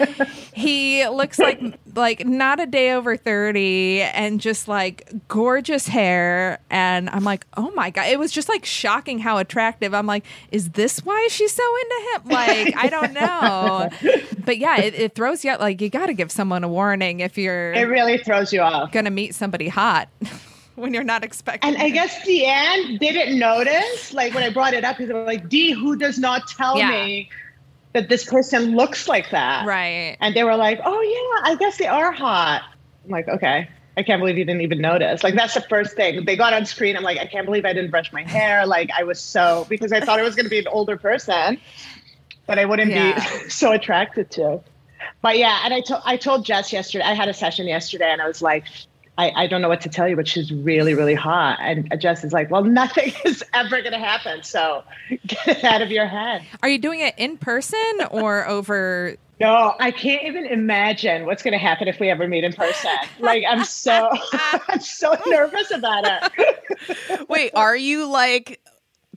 He looks like not a day over 30 and just like gorgeous hair. And I'm like, oh my God. It was just like shocking how attractive. I'm like, is this why she's so into him? Like, I don't know. But yeah, it throws you out. Like, you got to give someone a warning. If you're it really throws you off gonna meet somebody hot when you're not expecting. And I guess Deanne didn't notice, like, when I brought it up, because I'm like, D, who does not tell me that this person looks like that? Right. And they were like, oh yeah, I guess they are hot. I'm like, okay, I can't believe you didn't even notice. Like, that's the first thing. They got on screen. I'm like, I can't believe I didn't brush my hair. Like, I was so, because I thought it was gonna be an older person that I wouldn't be so attracted to. But yeah, and I told Jess yesterday, I had a session yesterday, and I was like, I don't know what to tell you, but she's really, really hot. And Jess is like, well, nothing is ever going to happen, so get it out of your head. Are you doing it in person or over? No, I can't even imagine what's going to happen if we ever meet in person. Like, I'm so nervous about it. Wait, are you like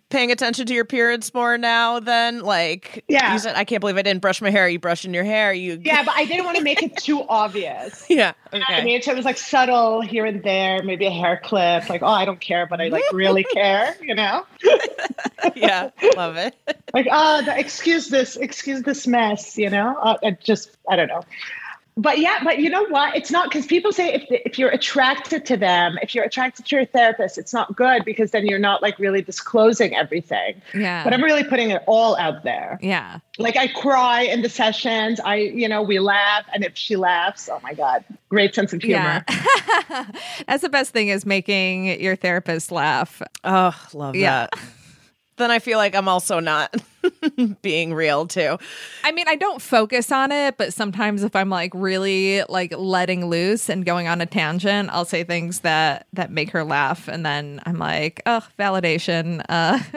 paying attention to your appearance more now than like, you said, I can't believe I didn't brush my hair. You brushing your hair. Yeah, but I didn't want to make it too obvious. Yeah. Okay. I mean, so it was like subtle here and there, maybe a hair clip, like, oh, I don't care, but I like really care, you know? Yeah. Love it. Like, oh, excuse this mess, you know? I don't know. But yeah, but you know what? It's not, because people say if you're attracted to them, if you're attracted to your therapist, it's not good, because then you're not like really disclosing everything. Yeah. But I'm really putting it all out there. Yeah. Like I cry in the sessions. We laugh. And if she laughs, oh my God, great sense of humor. Yeah. That's the best thing, is making your therapist laugh. Oh, love that. Then I feel like I'm also not being real too. I mean, I don't focus on it, but sometimes if I'm like really like letting loose and going on a tangent, I'll say things that make her laugh. And then I'm like, oh, validation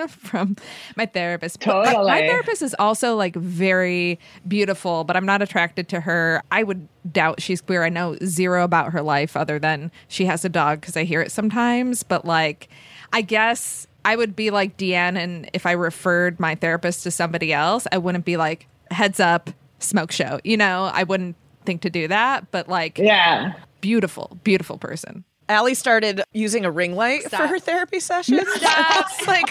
from my therapist. Totally. My therapist is also like very beautiful, but I'm not attracted to her. I would doubt she's queer. I know zero about her life other than she has a dog, because I hear it sometimes. But like, I guess I would be like Deanne, and if I referred my therapist to somebody else, I wouldn't be like, heads up, smoke show. You know, I wouldn't think to do that, but like, yeah, beautiful, beautiful person. Allie started using a ring light for her therapy session. It's like,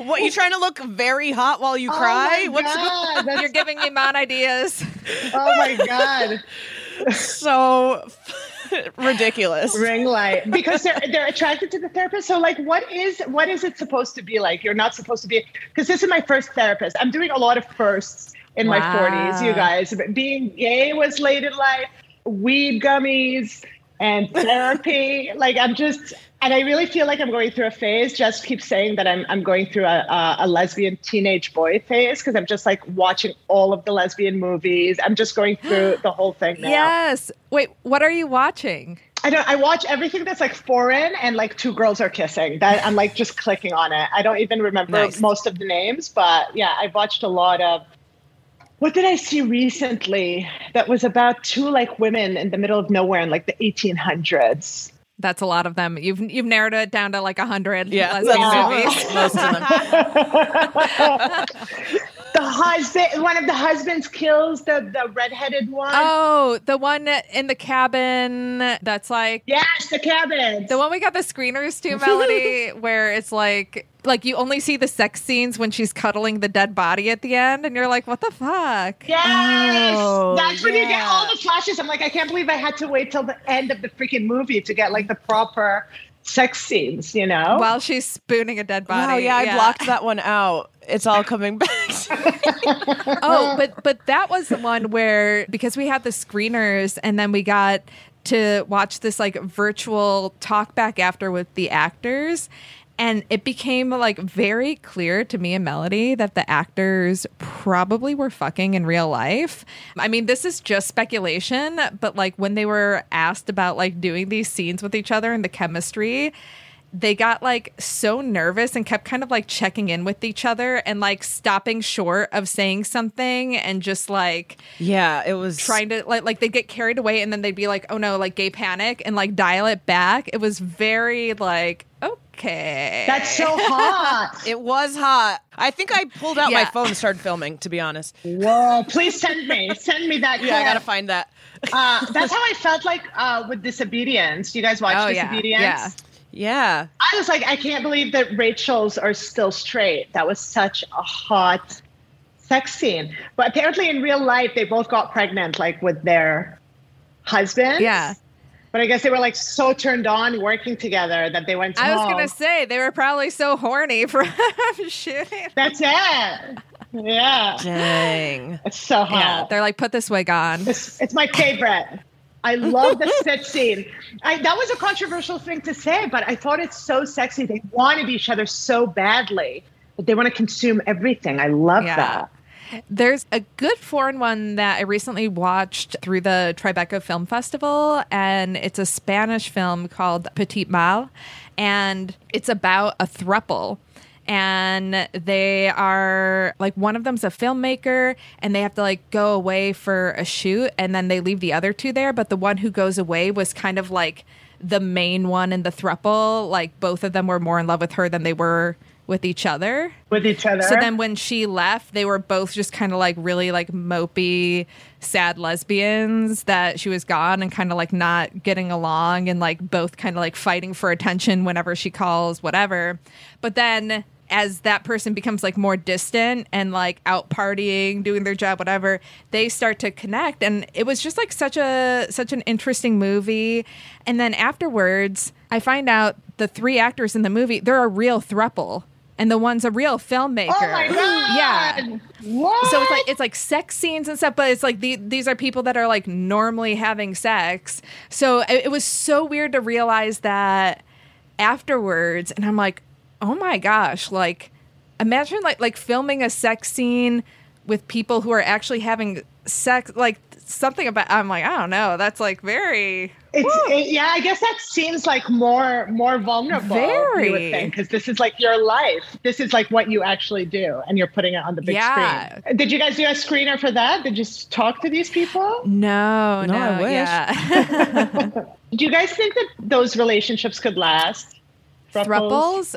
what, you trying to look very hot while you cry? What's you're giving me mad ideas. Oh my God. So ridiculous. Ring light. Because they're attracted to the therapist. So like, what is it supposed to be like? You're not supposed to be, because this is my first therapist. I'm doing a lot of firsts in my 40s, you guys. But being gay was late in life, weed gummies and therapy. Like I'm just, and I really feel like I'm going through a phase. Just keep saying that I'm going through a lesbian teenage boy phase, because I'm just like watching all of the lesbian movies. I'm just going through the whole thing now. Yes. Wait, what are you watching? I watch everything that's like foreign and like two girls are kissing. That I'm like just clicking on it. I don't even remember most of the names, but yeah, I've watched a lot of. What did I see recently that was about two like women in the middle of nowhere in like the 1800s? That's a lot of them. You've narrowed it down to like 100 lesbian movies. Most of them. One of the husbands kills the redheaded one. Oh, the one in the cabin that's like... Yes, the cabin. The one we got the screeners to, Melody, where it's like you only see the sex scenes when she's cuddling the dead body at the end, and you're like, what the fuck? Yes! Oh, that's when you get all the flashes. I'm like, I can't believe I had to wait till the end of the freaking movie to get like the proper sex scenes, you know? While she's spooning a dead body. Oh, yeah, I blocked that one out. It's all coming back. Oh, but that was the one where, because we had the screeners and then we got to watch this like virtual talk back after with the actors. And it became like very clear to me and Melody that the actors probably were fucking in real life. I mean, this is just speculation, but like when they were asked about like doing these scenes with each other and the chemistry, they got like so nervous and kept kind of like checking in with each other and like stopping short of saying something and just like, yeah, it was trying to like they get carried away and then they'd be like, oh no, like gay panic and like dial it back. It was very like, okay. That's so hot. It was hot. I think I pulled out my phone and started filming, to be honest. Whoa, please send me. Send me that. Yeah, I got to find that. That's how I felt like with Disobedience. You guys watch Disobedience? Yeah. Yeah. I was like, I can't believe that Rachel's are still straight. That was such a hot sex scene. But apparently in real life, they both got pregnant like with their husbands. Yeah. But I guess they were like so turned on working together that they went to home. I was going to say, they were probably so horny from shooting. That's it. Yeah. Dang. It's so hot. Yeah, they're like, put this wig on. It's my favorite. I love the sit scene. That was a controversial thing to say, but I thought it's so sexy. They wanted each other so badly, but they want to consume everything. I love that. There's a good foreign one that I recently watched through the Tribeca Film Festival, and it's a Spanish film called Petit Mal, and it's about a throuple. And they are like, one of them's a filmmaker and they have to like go away for a shoot, and then they leave the other two there. But the one who goes away was kind of like the main one in the throuple. Like both of them were more in love with her than they were with each other. So then when she left, they were both just kind of like really like mopey, sad lesbians that she was gone and kind of like not getting along and like both kind of like fighting for attention whenever she calls, whatever. But then as that person becomes like more distant and like out partying, doing their job, whatever, they start to connect. And it was just like such an interesting movie. And then afterwards, I find out the three actors in the movie, they're a real throuple. And the one's a real filmmaker. Oh my God! Yeah. What? So it's like sex scenes and stuff, but it's like these are people that are like normally having sex. So it was so weird to realize that afterwards, and I'm like, oh my gosh! Like, imagine like filming a sex scene with people who are actually having sex. Like something about I'm like, I don't know. That's like very. Yeah, I guess that seems like more vulnerable. Very, you would think, because this is like your life. This is like what you actually do, and you're putting it on the big screen. Did you guys do a screener for that? Did you talk to these people? No, I wish. Yeah. Do you guys think that those relationships could last? Thruples?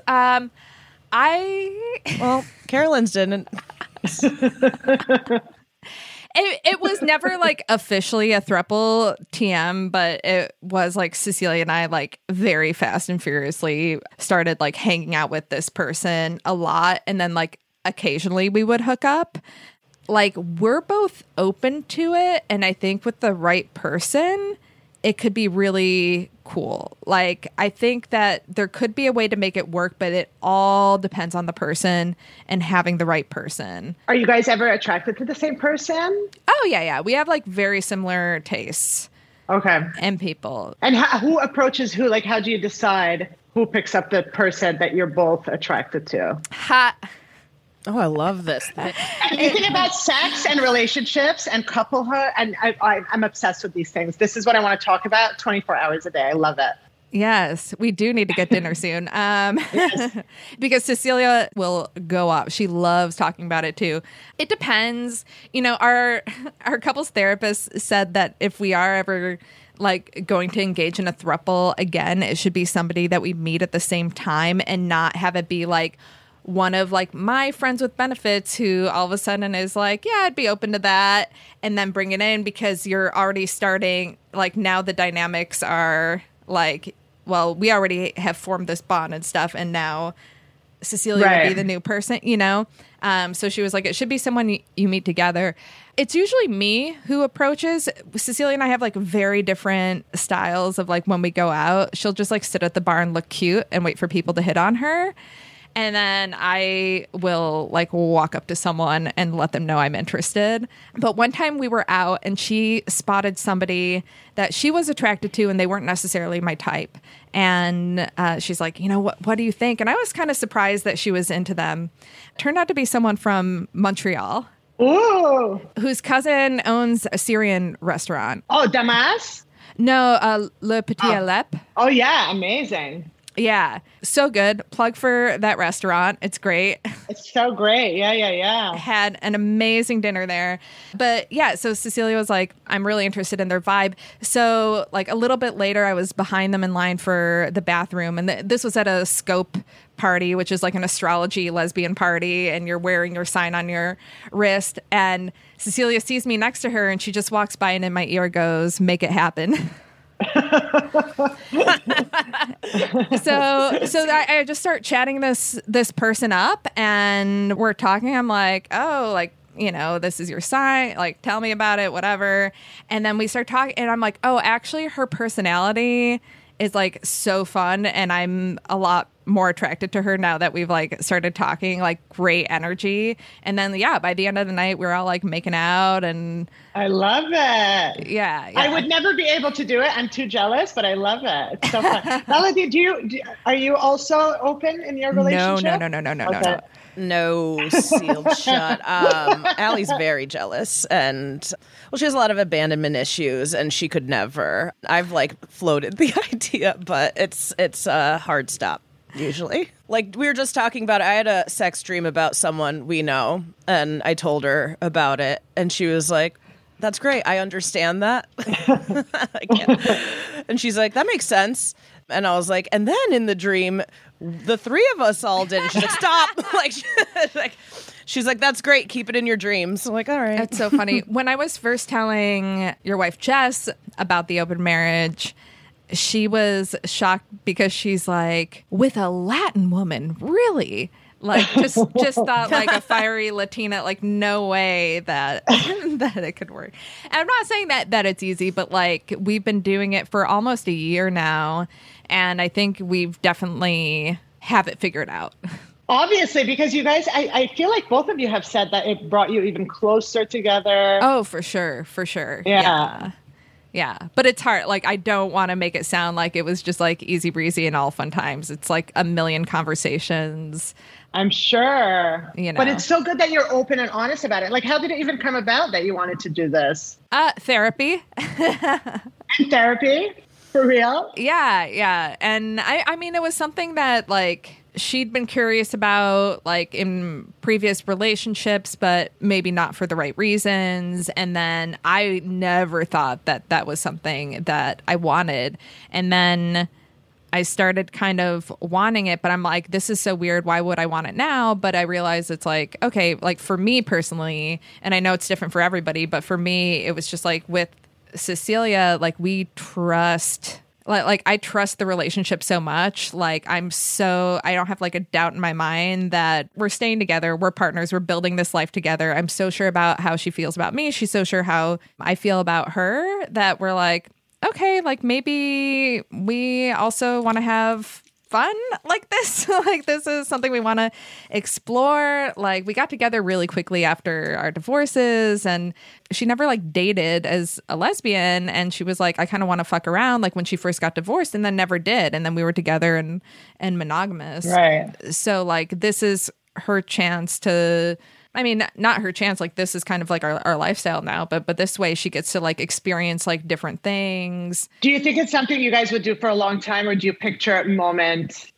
Well, Carolyn's didn't. It was never like officially a throuple TM, but it was like Cecilia and I like very fast and furiously started like hanging out with this person a lot. And then like occasionally we would hook up. Like we're both open to it. And I think with the right person, it could be really cool. Like, I think that there could be a way to make it work, but it all depends on the person and having the right person. Are you guys ever attracted to the same person? Oh, yeah. We have, like, very similar tastes. Okay. And people. And who approaches who? Like, how do you decide who picks up the person that you're both attracted to? Oh, I love this. Anything about sex and relationships and couplehood. And I'm obsessed with these things. This is what I want to talk about 24 hours a day. I love it. Yes, we do need to get dinner soon. Yes. Because Cecilia will go off. She loves talking about it, too. It depends. You know, our couples therapist said that if we are ever like going to engage in a throuple again, it should be somebody that we meet at the same time and not have it be like one of like my friends with benefits who all of a sudden is like, yeah, I'd be open to that, and then bring it in, because you're already starting like now the dynamics are like, well, we already have formed this bond and stuff, and now Cecilia would be the new person, you know? So she was like, it should be someone you meet together. It's usually me who approaches. Cecilia and I have like very different styles of like when we go out, she'll just like sit at the bar and look cute and wait for people to hit on her. And then I will like walk up to someone and let them know I'm interested. But one time we were out and she spotted somebody that she was attracted to and they weren't necessarily my type. And she's like, you know, what do you think? And I was kind of surprised that she was into them. Turned out to be someone from Montreal. Ooh. Whose cousin owns a Syrian restaurant. Oh, Damas? No, Le Petit Alep. Oh, yeah. Amazing. Yeah. So good. Plug for that restaurant. It's great. It's so great. Yeah. Had an amazing dinner there. But yeah, so Cecilia was like, I'm really interested in their vibe. So like a little bit later, I was behind them in line for the bathroom. And this was at a Scope party, which is like an astrology lesbian party. And you're wearing your sign on your wrist. And Cecilia sees me next to her and she just walks by and in my ear goes, make it happen. So I just start chatting this person up and we're talking. I'm like, oh, like, you know, this is your sign, like tell me about it, whatever. And then we start talking and I'm like, oh, actually her personality is like so fun and I'm a lot more attracted to her now that we've like started talking, like great energy. And then by the end of the night we were all like making out and I love it. Yeah. I would never be able to do it. I'm too jealous, but I love it. It's so fun. Melody, are you also open in your relationship? No. No, sealed shut. Allie's very jealous and, well, she has a lot of abandonment issues and she could never. I've like floated the idea, but it's a hard stop usually. Like we were just talking about, I had a sex dream about someone we know and I told her about it and she was like, that's great. I understand that. I can't. And she's like, that makes sense. And I was like, and then in the dream, the three of us all did. She's like, stop. She's like, that's great. Keep it in your dreams. I'm like, all right. That's so funny. When I was first telling your wife, Jess, about the open marriage, she was shocked because she's like, with a Latin woman, really? Like, just thought like a fiery Latina, like, no way that it could work. And I'm not saying that it's easy, but like, we've been doing it for almost a year now, and I think we've definitely have it figured out. Obviously, because you guys, I feel like both of you have said that it brought you even closer together. Oh, for sure. For sure. Yeah. But it's hard. Like, I don't want to make it sound like it was just like easy breezy and all fun times. It's like a million conversations. I'm sure. You know. But it's so good that you're open and honest about it. Like, how did it even come about that you wanted to do this? Therapy. And therapy? For real? Yeah. And I mean, it was something that like... she'd been curious about, like, in previous relationships, but maybe not for the right reasons. And then I never thought that was something that I wanted. And then I started kind of wanting it, but I'm like, this is so weird. Why would I want it now? But I realized it's like, okay, like for me personally, and I know it's different for everybody, but for me, it was just like with Cecilia, like we trust... Like, I trust the relationship so much. Like, I don't have, like, a doubt in my mind that we're staying together. We're partners. We're building this life together. I'm so sure about how she feels about me. She's so sure how I feel about her that we're like, okay, like, maybe we also want to have fun like this. Like, this is something we want to explore. Like, we got together really quickly after our divorces, and she never like dated as a lesbian, and she was like, I kind of want to fuck around, like when she first got divorced, and then never did, and then we were together and monogamous, right? So like, this is her chance to, I mean, not her chance, like this is kind of like our lifestyle now, but this way she gets to like experience like different things. Do you think it's something you guys would do for a long time, or do you picture a moment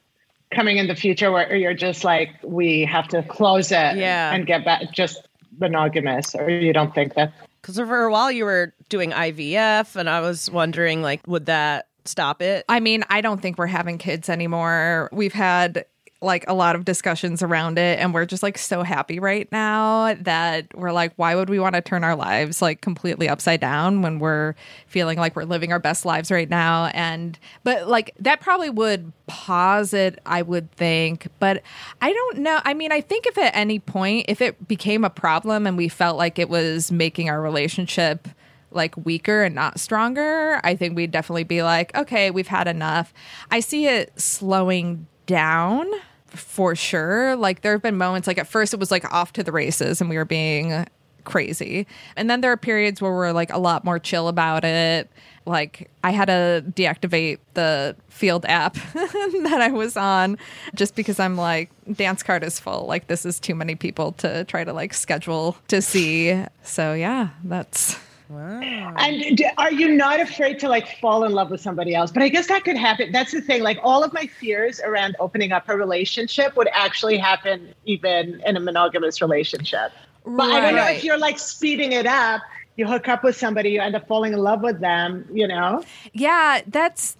coming in the future where you're just like, we have to close it and get back just monogamous, or you don't think that? Because for a while you were doing IVF, and I was wondering like, would that stop it? I mean, I don't think we're having kids anymore. We've had like a lot of discussions around it, and we're just like so happy right now that we're like, why would we want to turn our lives like completely upside down when we're feeling like we're living our best lives right now? And but like, that probably would pause it, I would think, but I don't know. I mean, I think if at any point, if it became a problem and we felt like it was making our relationship like weaker and not stronger, I think we'd definitely be like, okay, we've had enough. I see it slowing down for sure. Like, there have been moments, like at first it was like off to the races and we were being crazy. And then there are periods where we're like a lot more chill about it. Like, I had to deactivate the Field app that I was on just because I'm like, dance card is full. Like, this is too many people to try to like schedule to see. So yeah, that's... Wow. And are you not afraid to like fall in love with somebody else? But I guess that could happen. That's the thing. Like, all of my fears around opening up a relationship would actually happen even in a monogamous relationship. Right. But I don't know if you're like speeding it up, you hook up with somebody, you end up falling in love with them, you know? Yeah, that's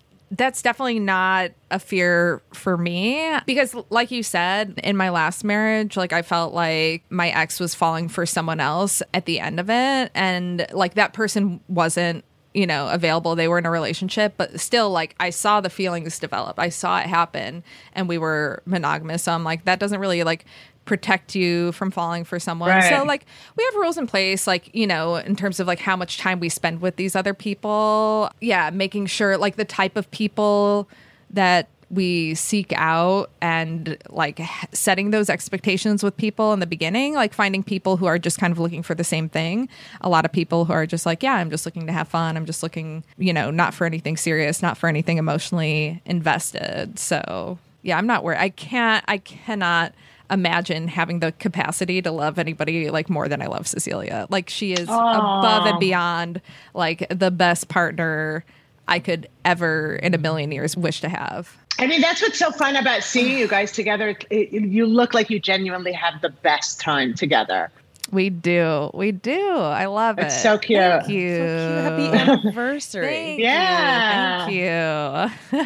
definitely not a fear for me, because like you said, in my last marriage, like I felt like my ex was falling for someone else at the end of it. And like, that person wasn't, you know, available. They were in a relationship, but still, like, I saw the feelings develop. I saw it happen, and we were monogamous. So I'm like, that doesn't really like protect you from falling for someone. Right. So like, we have rules in place, like, you know, in terms of like how much time we spend with these other people. Yeah. Making sure like the type of people that we seek out, and like setting those expectations with people in the beginning, like finding people who are just kind of looking for the same thing. A lot of people who are just like, yeah, I'm just looking to have fun. I'm just looking, you know, not for anything serious, not for anything emotionally invested. So yeah, I'm not worried. I cannot imagine having the capacity to love anybody like more than I love Cecilia. Like, she is above and beyond like the best partner I could ever in a million years wish to have. I mean, that's what's so fun about seeing you guys together. You look like you genuinely have the best time together. We do. I love it. It's so cute. Thank you. So cute. Happy anniversary. Thank you.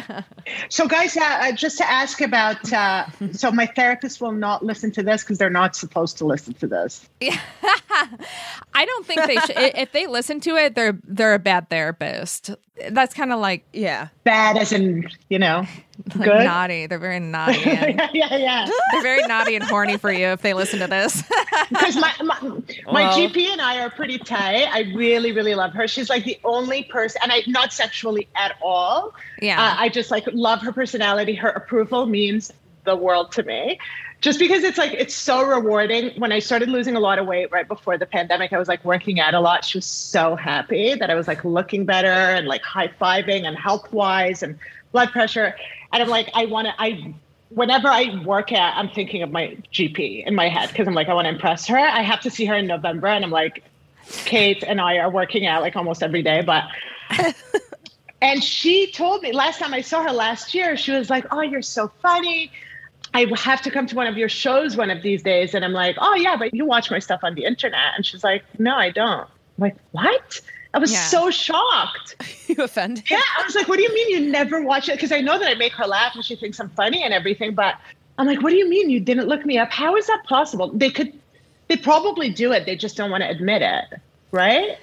So guys, just to ask about, so my therapist will not listen to this because they're not supposed to listen to this. Yeah. I don't think they should. If they listen to it, they're a bad therapist. That's kind of like, yeah. Bad as in, you know, like good? Naughty. They're very naughty. And yeah. They're very naughty and horny for you if they listen to this. Because my GP and I are pretty tight. I really, really love her. She's like the only person, and I'm not sexually at all. Yeah. I just like love her personality. Her approval means the world to me. Just because it's like, it's so rewarding. When I started losing a lot of weight right before the pandemic, I was like working out a lot. She was so happy that I was like looking better and like high-fiving and health-wise and blood pressure. And I'm like, whenever I work out, I'm thinking of my GP in my head because I'm like, I want to impress her. I have to see her in November. And I'm like, Kate and I are working out like almost every day, but... And she told me last time I saw her last year, she was like, oh, you're so funny. I have to come to one of your shows one of these days. And I'm like, oh, yeah, but you watch my stuff on the internet. And she's like, no, I don't. I'm like, what? I was so shocked. You offended? Yeah. I was like, what do you mean you never watch it? Because I know that I make her laugh and she thinks I'm funny and everything. But I'm like, what do you mean you didn't look me up? How is that possible? They probably do it. They just don't want to admit it. Right?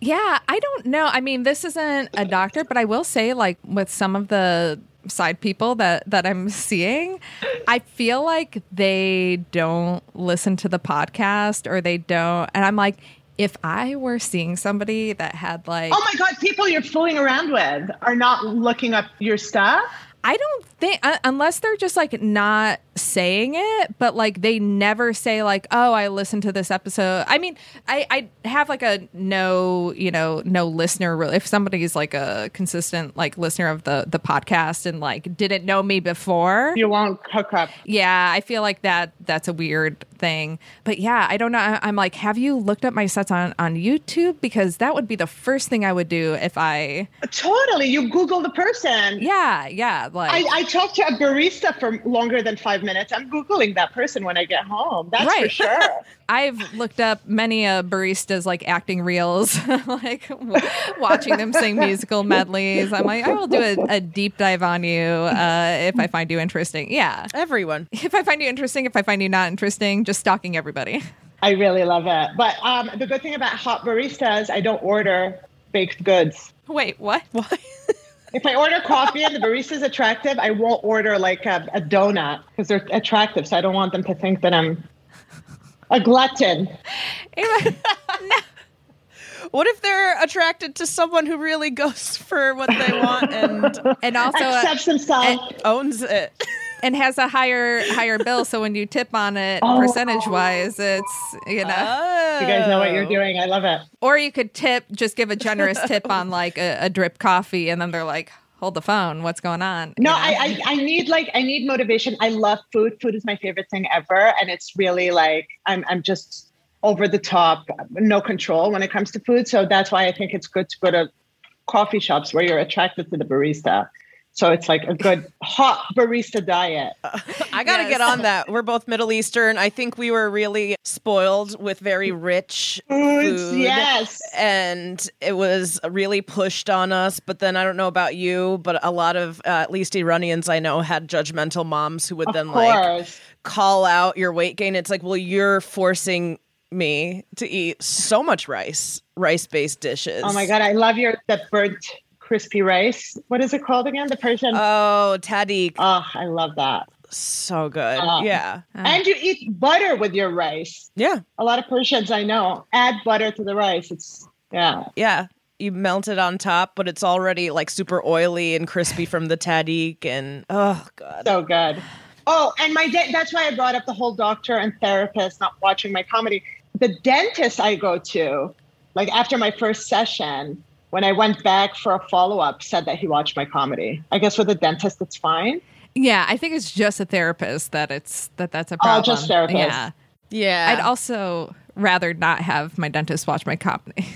Yeah. I don't know. I mean, this isn't a doctor, but I will say, like, with some of the side people that I'm seeing, I feel like they don't listen to the podcast or they don't. And I'm like, if I were seeing somebody that had like, oh my God, people you're fooling around with are not looking up your stuff. I don't think, unless they're just like not saying it, but like they never say like, oh, I listened to this episode. I mean, I have like a no listener. If somebody's like a consistent like listener of the podcast and like didn't know me before. You won't hook up. Yeah, I feel like that's a weird thing. But yeah, I don't know. I'm like, have you looked up my sets on YouTube? Because that would be the first thing I would do if I. Totally. You Google the person. Yeah. Like, I talked to a barista for longer than 5 minutes. I'm Googling that person when I get home. That's right. For sure. I've looked up many baristas like acting reels, like watching them sing musical medleys. I'm like, I will do a deep dive on you if I find you interesting. Yeah. Everyone. If I find you interesting, if I find you not interesting, just stalking everybody. I really love it. But the good thing about hot baristas, I don't order baked goods. Wait, what? What? If I order coffee and the barista's attractive, I won't order like a donut because they're attractive. So I don't want them to think that I'm a glutton. What if they're attracted to someone who really goes for what they want and also accepts themselves, owns it, and has a higher bill? So when you tip on it percentage-wise, it's, you know. Oh. You guys know what you're doing. I love it. Or you could just give a generous tip on like a drip coffee, and then they're like, hold the phone. What's going on? No, you know? I need motivation. I love food. Food is my favorite thing ever, and it's really like I'm just over the top, no control when it comes to food. So that's why I think it's good to go to coffee shops where you're attracted to the barista. So it's like a good hot barista diet. I got to get on that. We're both Middle Eastern. I think we were really spoiled with very rich food. Yes. And it was really pushed on us. But then I don't know about you, but a lot of at least Iranians I know had judgmental moms who would then like call out your weight gain. It's like, well, you're forcing me to eat so much rice-based dishes. Oh my God, I love that burnt crispy rice. What is it called again? The Persian. Oh, tadik. Oh, I love that. So good. Yeah. And you eat butter with your rice. Yeah. A lot of Persians I know add butter to the rice. It's yeah. You melt it on top, but it's already like super oily and crispy from the tadik, and oh God, so good. Oh, and my that's why I brought up the whole doctor and therapist not watching my comedy. The dentist I go to, like after my first session, when I went back for a follow-up, said that he watched my comedy. I guess with a dentist, it's fine. Yeah, I think it's just a therapist that's a problem. Oh, just therapist. Yeah. I'd also rather not have my dentist watch my comedy.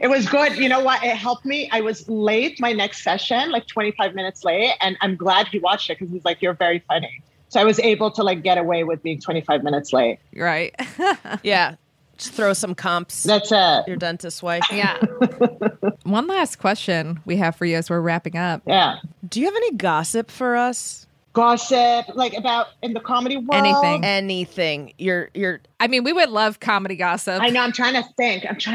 It was good. You know what? It helped me. I was late my next session, like 25 minutes late, and I'm glad he watched it because he's like, you're very funny. So I was able to like get away with being 25 minutes late. Right. Yeah. Just throw some comps. That's it. Your dentist's wife. Yeah. One last question we have for you as we're wrapping up. Yeah. Do you have any gossip for us? gossip, like about in the comedy world. Anything. You're. I mean, we would love comedy gossip. I know. I'm trying to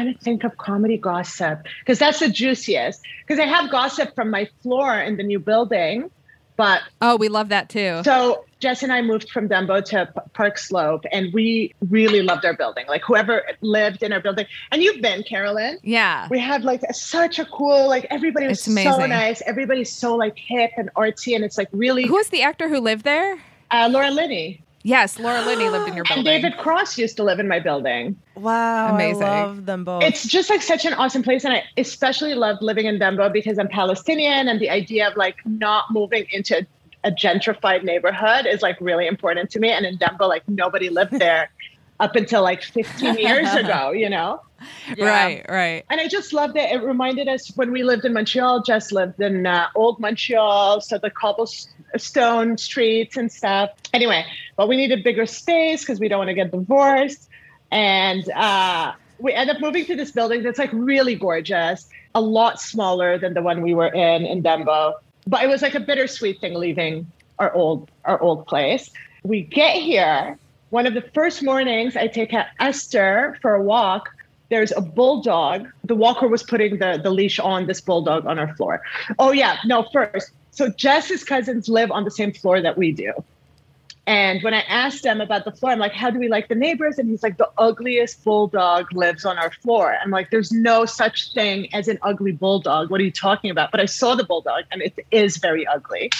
think of comedy gossip because that's the juiciest. Because I have gossip from my floor in the new building, but oh, we love that too. So Jess and I moved from Dumbo to Park Slope, and we really loved our building. Like whoever lived in our building, and you've been, Carolyn. Yeah, we had like such a cool, like everybody was so nice. Everybody's so like hip and artsy, and it's like really. Who was the actor who lived there? Laura Linney. Yes, Laura Linney lived in your building. And David Cross used to live in my building. Wow, amazing! I love them both. It's just like such an awesome place, and I especially loved living in Dumbo because I'm Palestinian, and the idea of like not moving into a gentrified neighborhood is like really important to me. And in Dumbo, like nobody lived there up until like 15 years ago, you know? Yeah. Right. And I just loved it. It reminded us when we lived in Montreal, Jess lived in old Montreal. So the cobblestone streets and stuff. Anyway, but we needed bigger space because we don't want to get divorced. And we ended up moving to this building that's like really gorgeous, a lot smaller than the one we were in Dumbo. But it was like a bittersweet thing leaving our old place. We get here. One of the first mornings I take out Esther for a walk. There's a bulldog. The walker was putting the leash on this bulldog on our floor. Oh, yeah. No, first. So Jess's cousins live on the same floor that we do. And when I asked them about the floor, I'm like, how do we like the neighbors? And he's like, the ugliest bulldog lives on our floor. I'm like, there's no such thing as an ugly bulldog. What are you talking about? But I saw the bulldog and it is very ugly,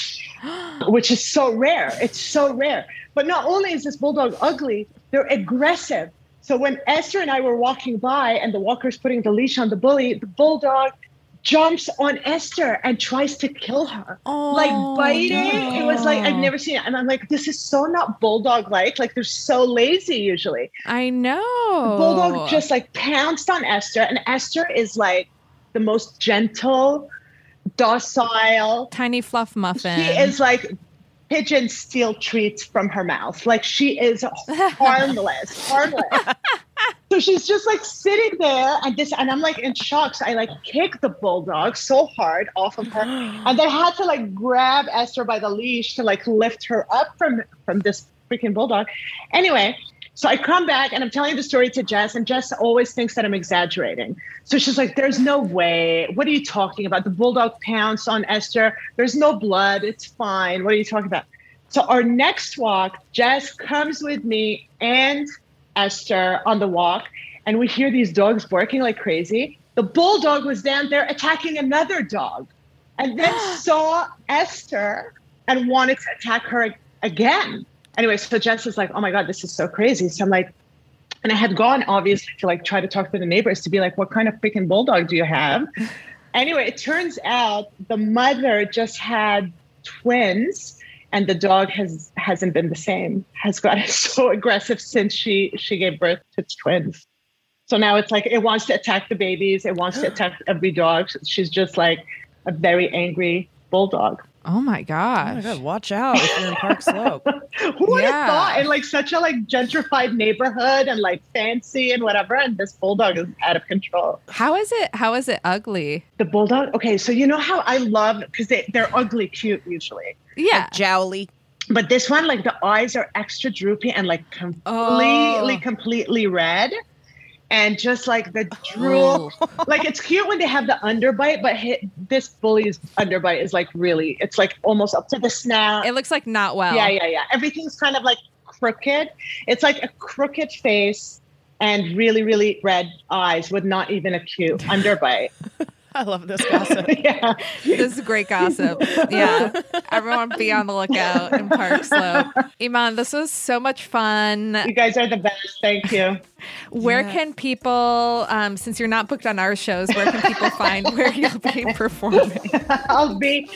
which is so rare. It's so rare. But not only is this bulldog ugly, they're aggressive. So when Esther and I were walking by and the walker's putting the leash on the bully, the bulldog jumps on Esther and tries to kill her. Oh, like biting. No. It was like, I've never seen it. And I'm like, this is so not bulldog-like. Like they're so lazy usually. I know. The bulldog just like pounced on Esther. And Esther is like the most gentle, docile. Tiny fluff muffin. She is like pigeon steal treats from her mouth. Like she is harmless. So she's just like sitting there and I'm like in shock. So I like kicked the bulldog so hard off of her. And I had to like grab Esther by the leash to like lift her up from this freaking bulldog. Anyway, so I come back and I'm telling the story to Jess, and Jess always thinks that I'm exaggerating. So she's like, there's no way. What are you talking about? The bulldog pounced on Esther. There's no blood. It's fine. What are you talking about? So our next walk, Jess comes with me and Esther on the walk, and we hear these dogs barking like crazy. The bulldog was down there attacking another dog, and then saw Esther and wanted to attack her again. Anyway, so Jess was like, oh my God, this is so crazy. So I'm like, and I had gone obviously to like try to talk to the neighbors to be like, what kind of freaking bulldog do you have? Anyway, it turns out the mother just had twins. And the dog hasn't been the same, has gotten so aggressive since she gave birth to its twins. So now it's like, it wants to attack the babies. It wants to attack every dog. She's just like a very angry bulldog. Oh my gosh. Oh my God, watch out if you're in Park Slope. Who would have thought in like such a like gentrified neighborhood and like fancy and whatever, and this bulldog is out of control. How is it ugly? The bulldog? Okay, so you know how I love, because they're ugly cute usually. Yeah. Like jowly. But this one, like the eyes are extra droopy and like completely red. And just like the drool, like it's cute when they have the underbite, but this bully's underbite is like really, it's like almost up to the snout. It looks like not well. Yeah. Everything's kind of like crooked. It's like a crooked face and really, really red eyes with not even a cute underbite. I love this gossip. Yeah. This is great gossip. Yeah. Everyone be on the lookout in Park Slope. Iman, this was so much fun. You guys are the best. Thank you. Where can people, since you're not booked on our shows, where can people find where you'll be performing?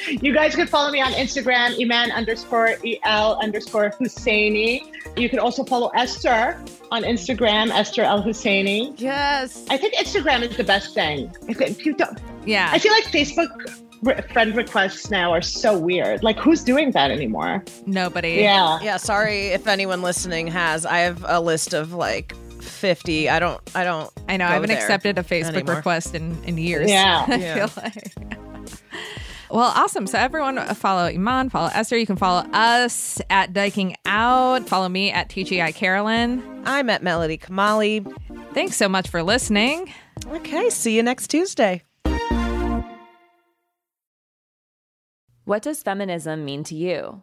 You guys can follow me on Instagram, Iman_EL_Husseini. You can also follow Esther on Instagram, Esther El Husseini. Yes. I think Instagram is the best thing. If you don't, yeah. I feel like Facebook friend requests now are so weird. Like, who's doing that anymore? Nobody. Yeah. Sorry if anyone listening has. I have a list of like 50. I don't. I know. I haven't accepted a Facebook request in years. Yeah. I feel like. Well, awesome. So everyone follow Iman, follow Esther. You can follow us at Dyking Out. Follow me at TGI Carolyn. I'm at Melody Kamali. Thanks so much for listening. Okay, see you next Tuesday. What does feminism mean to you?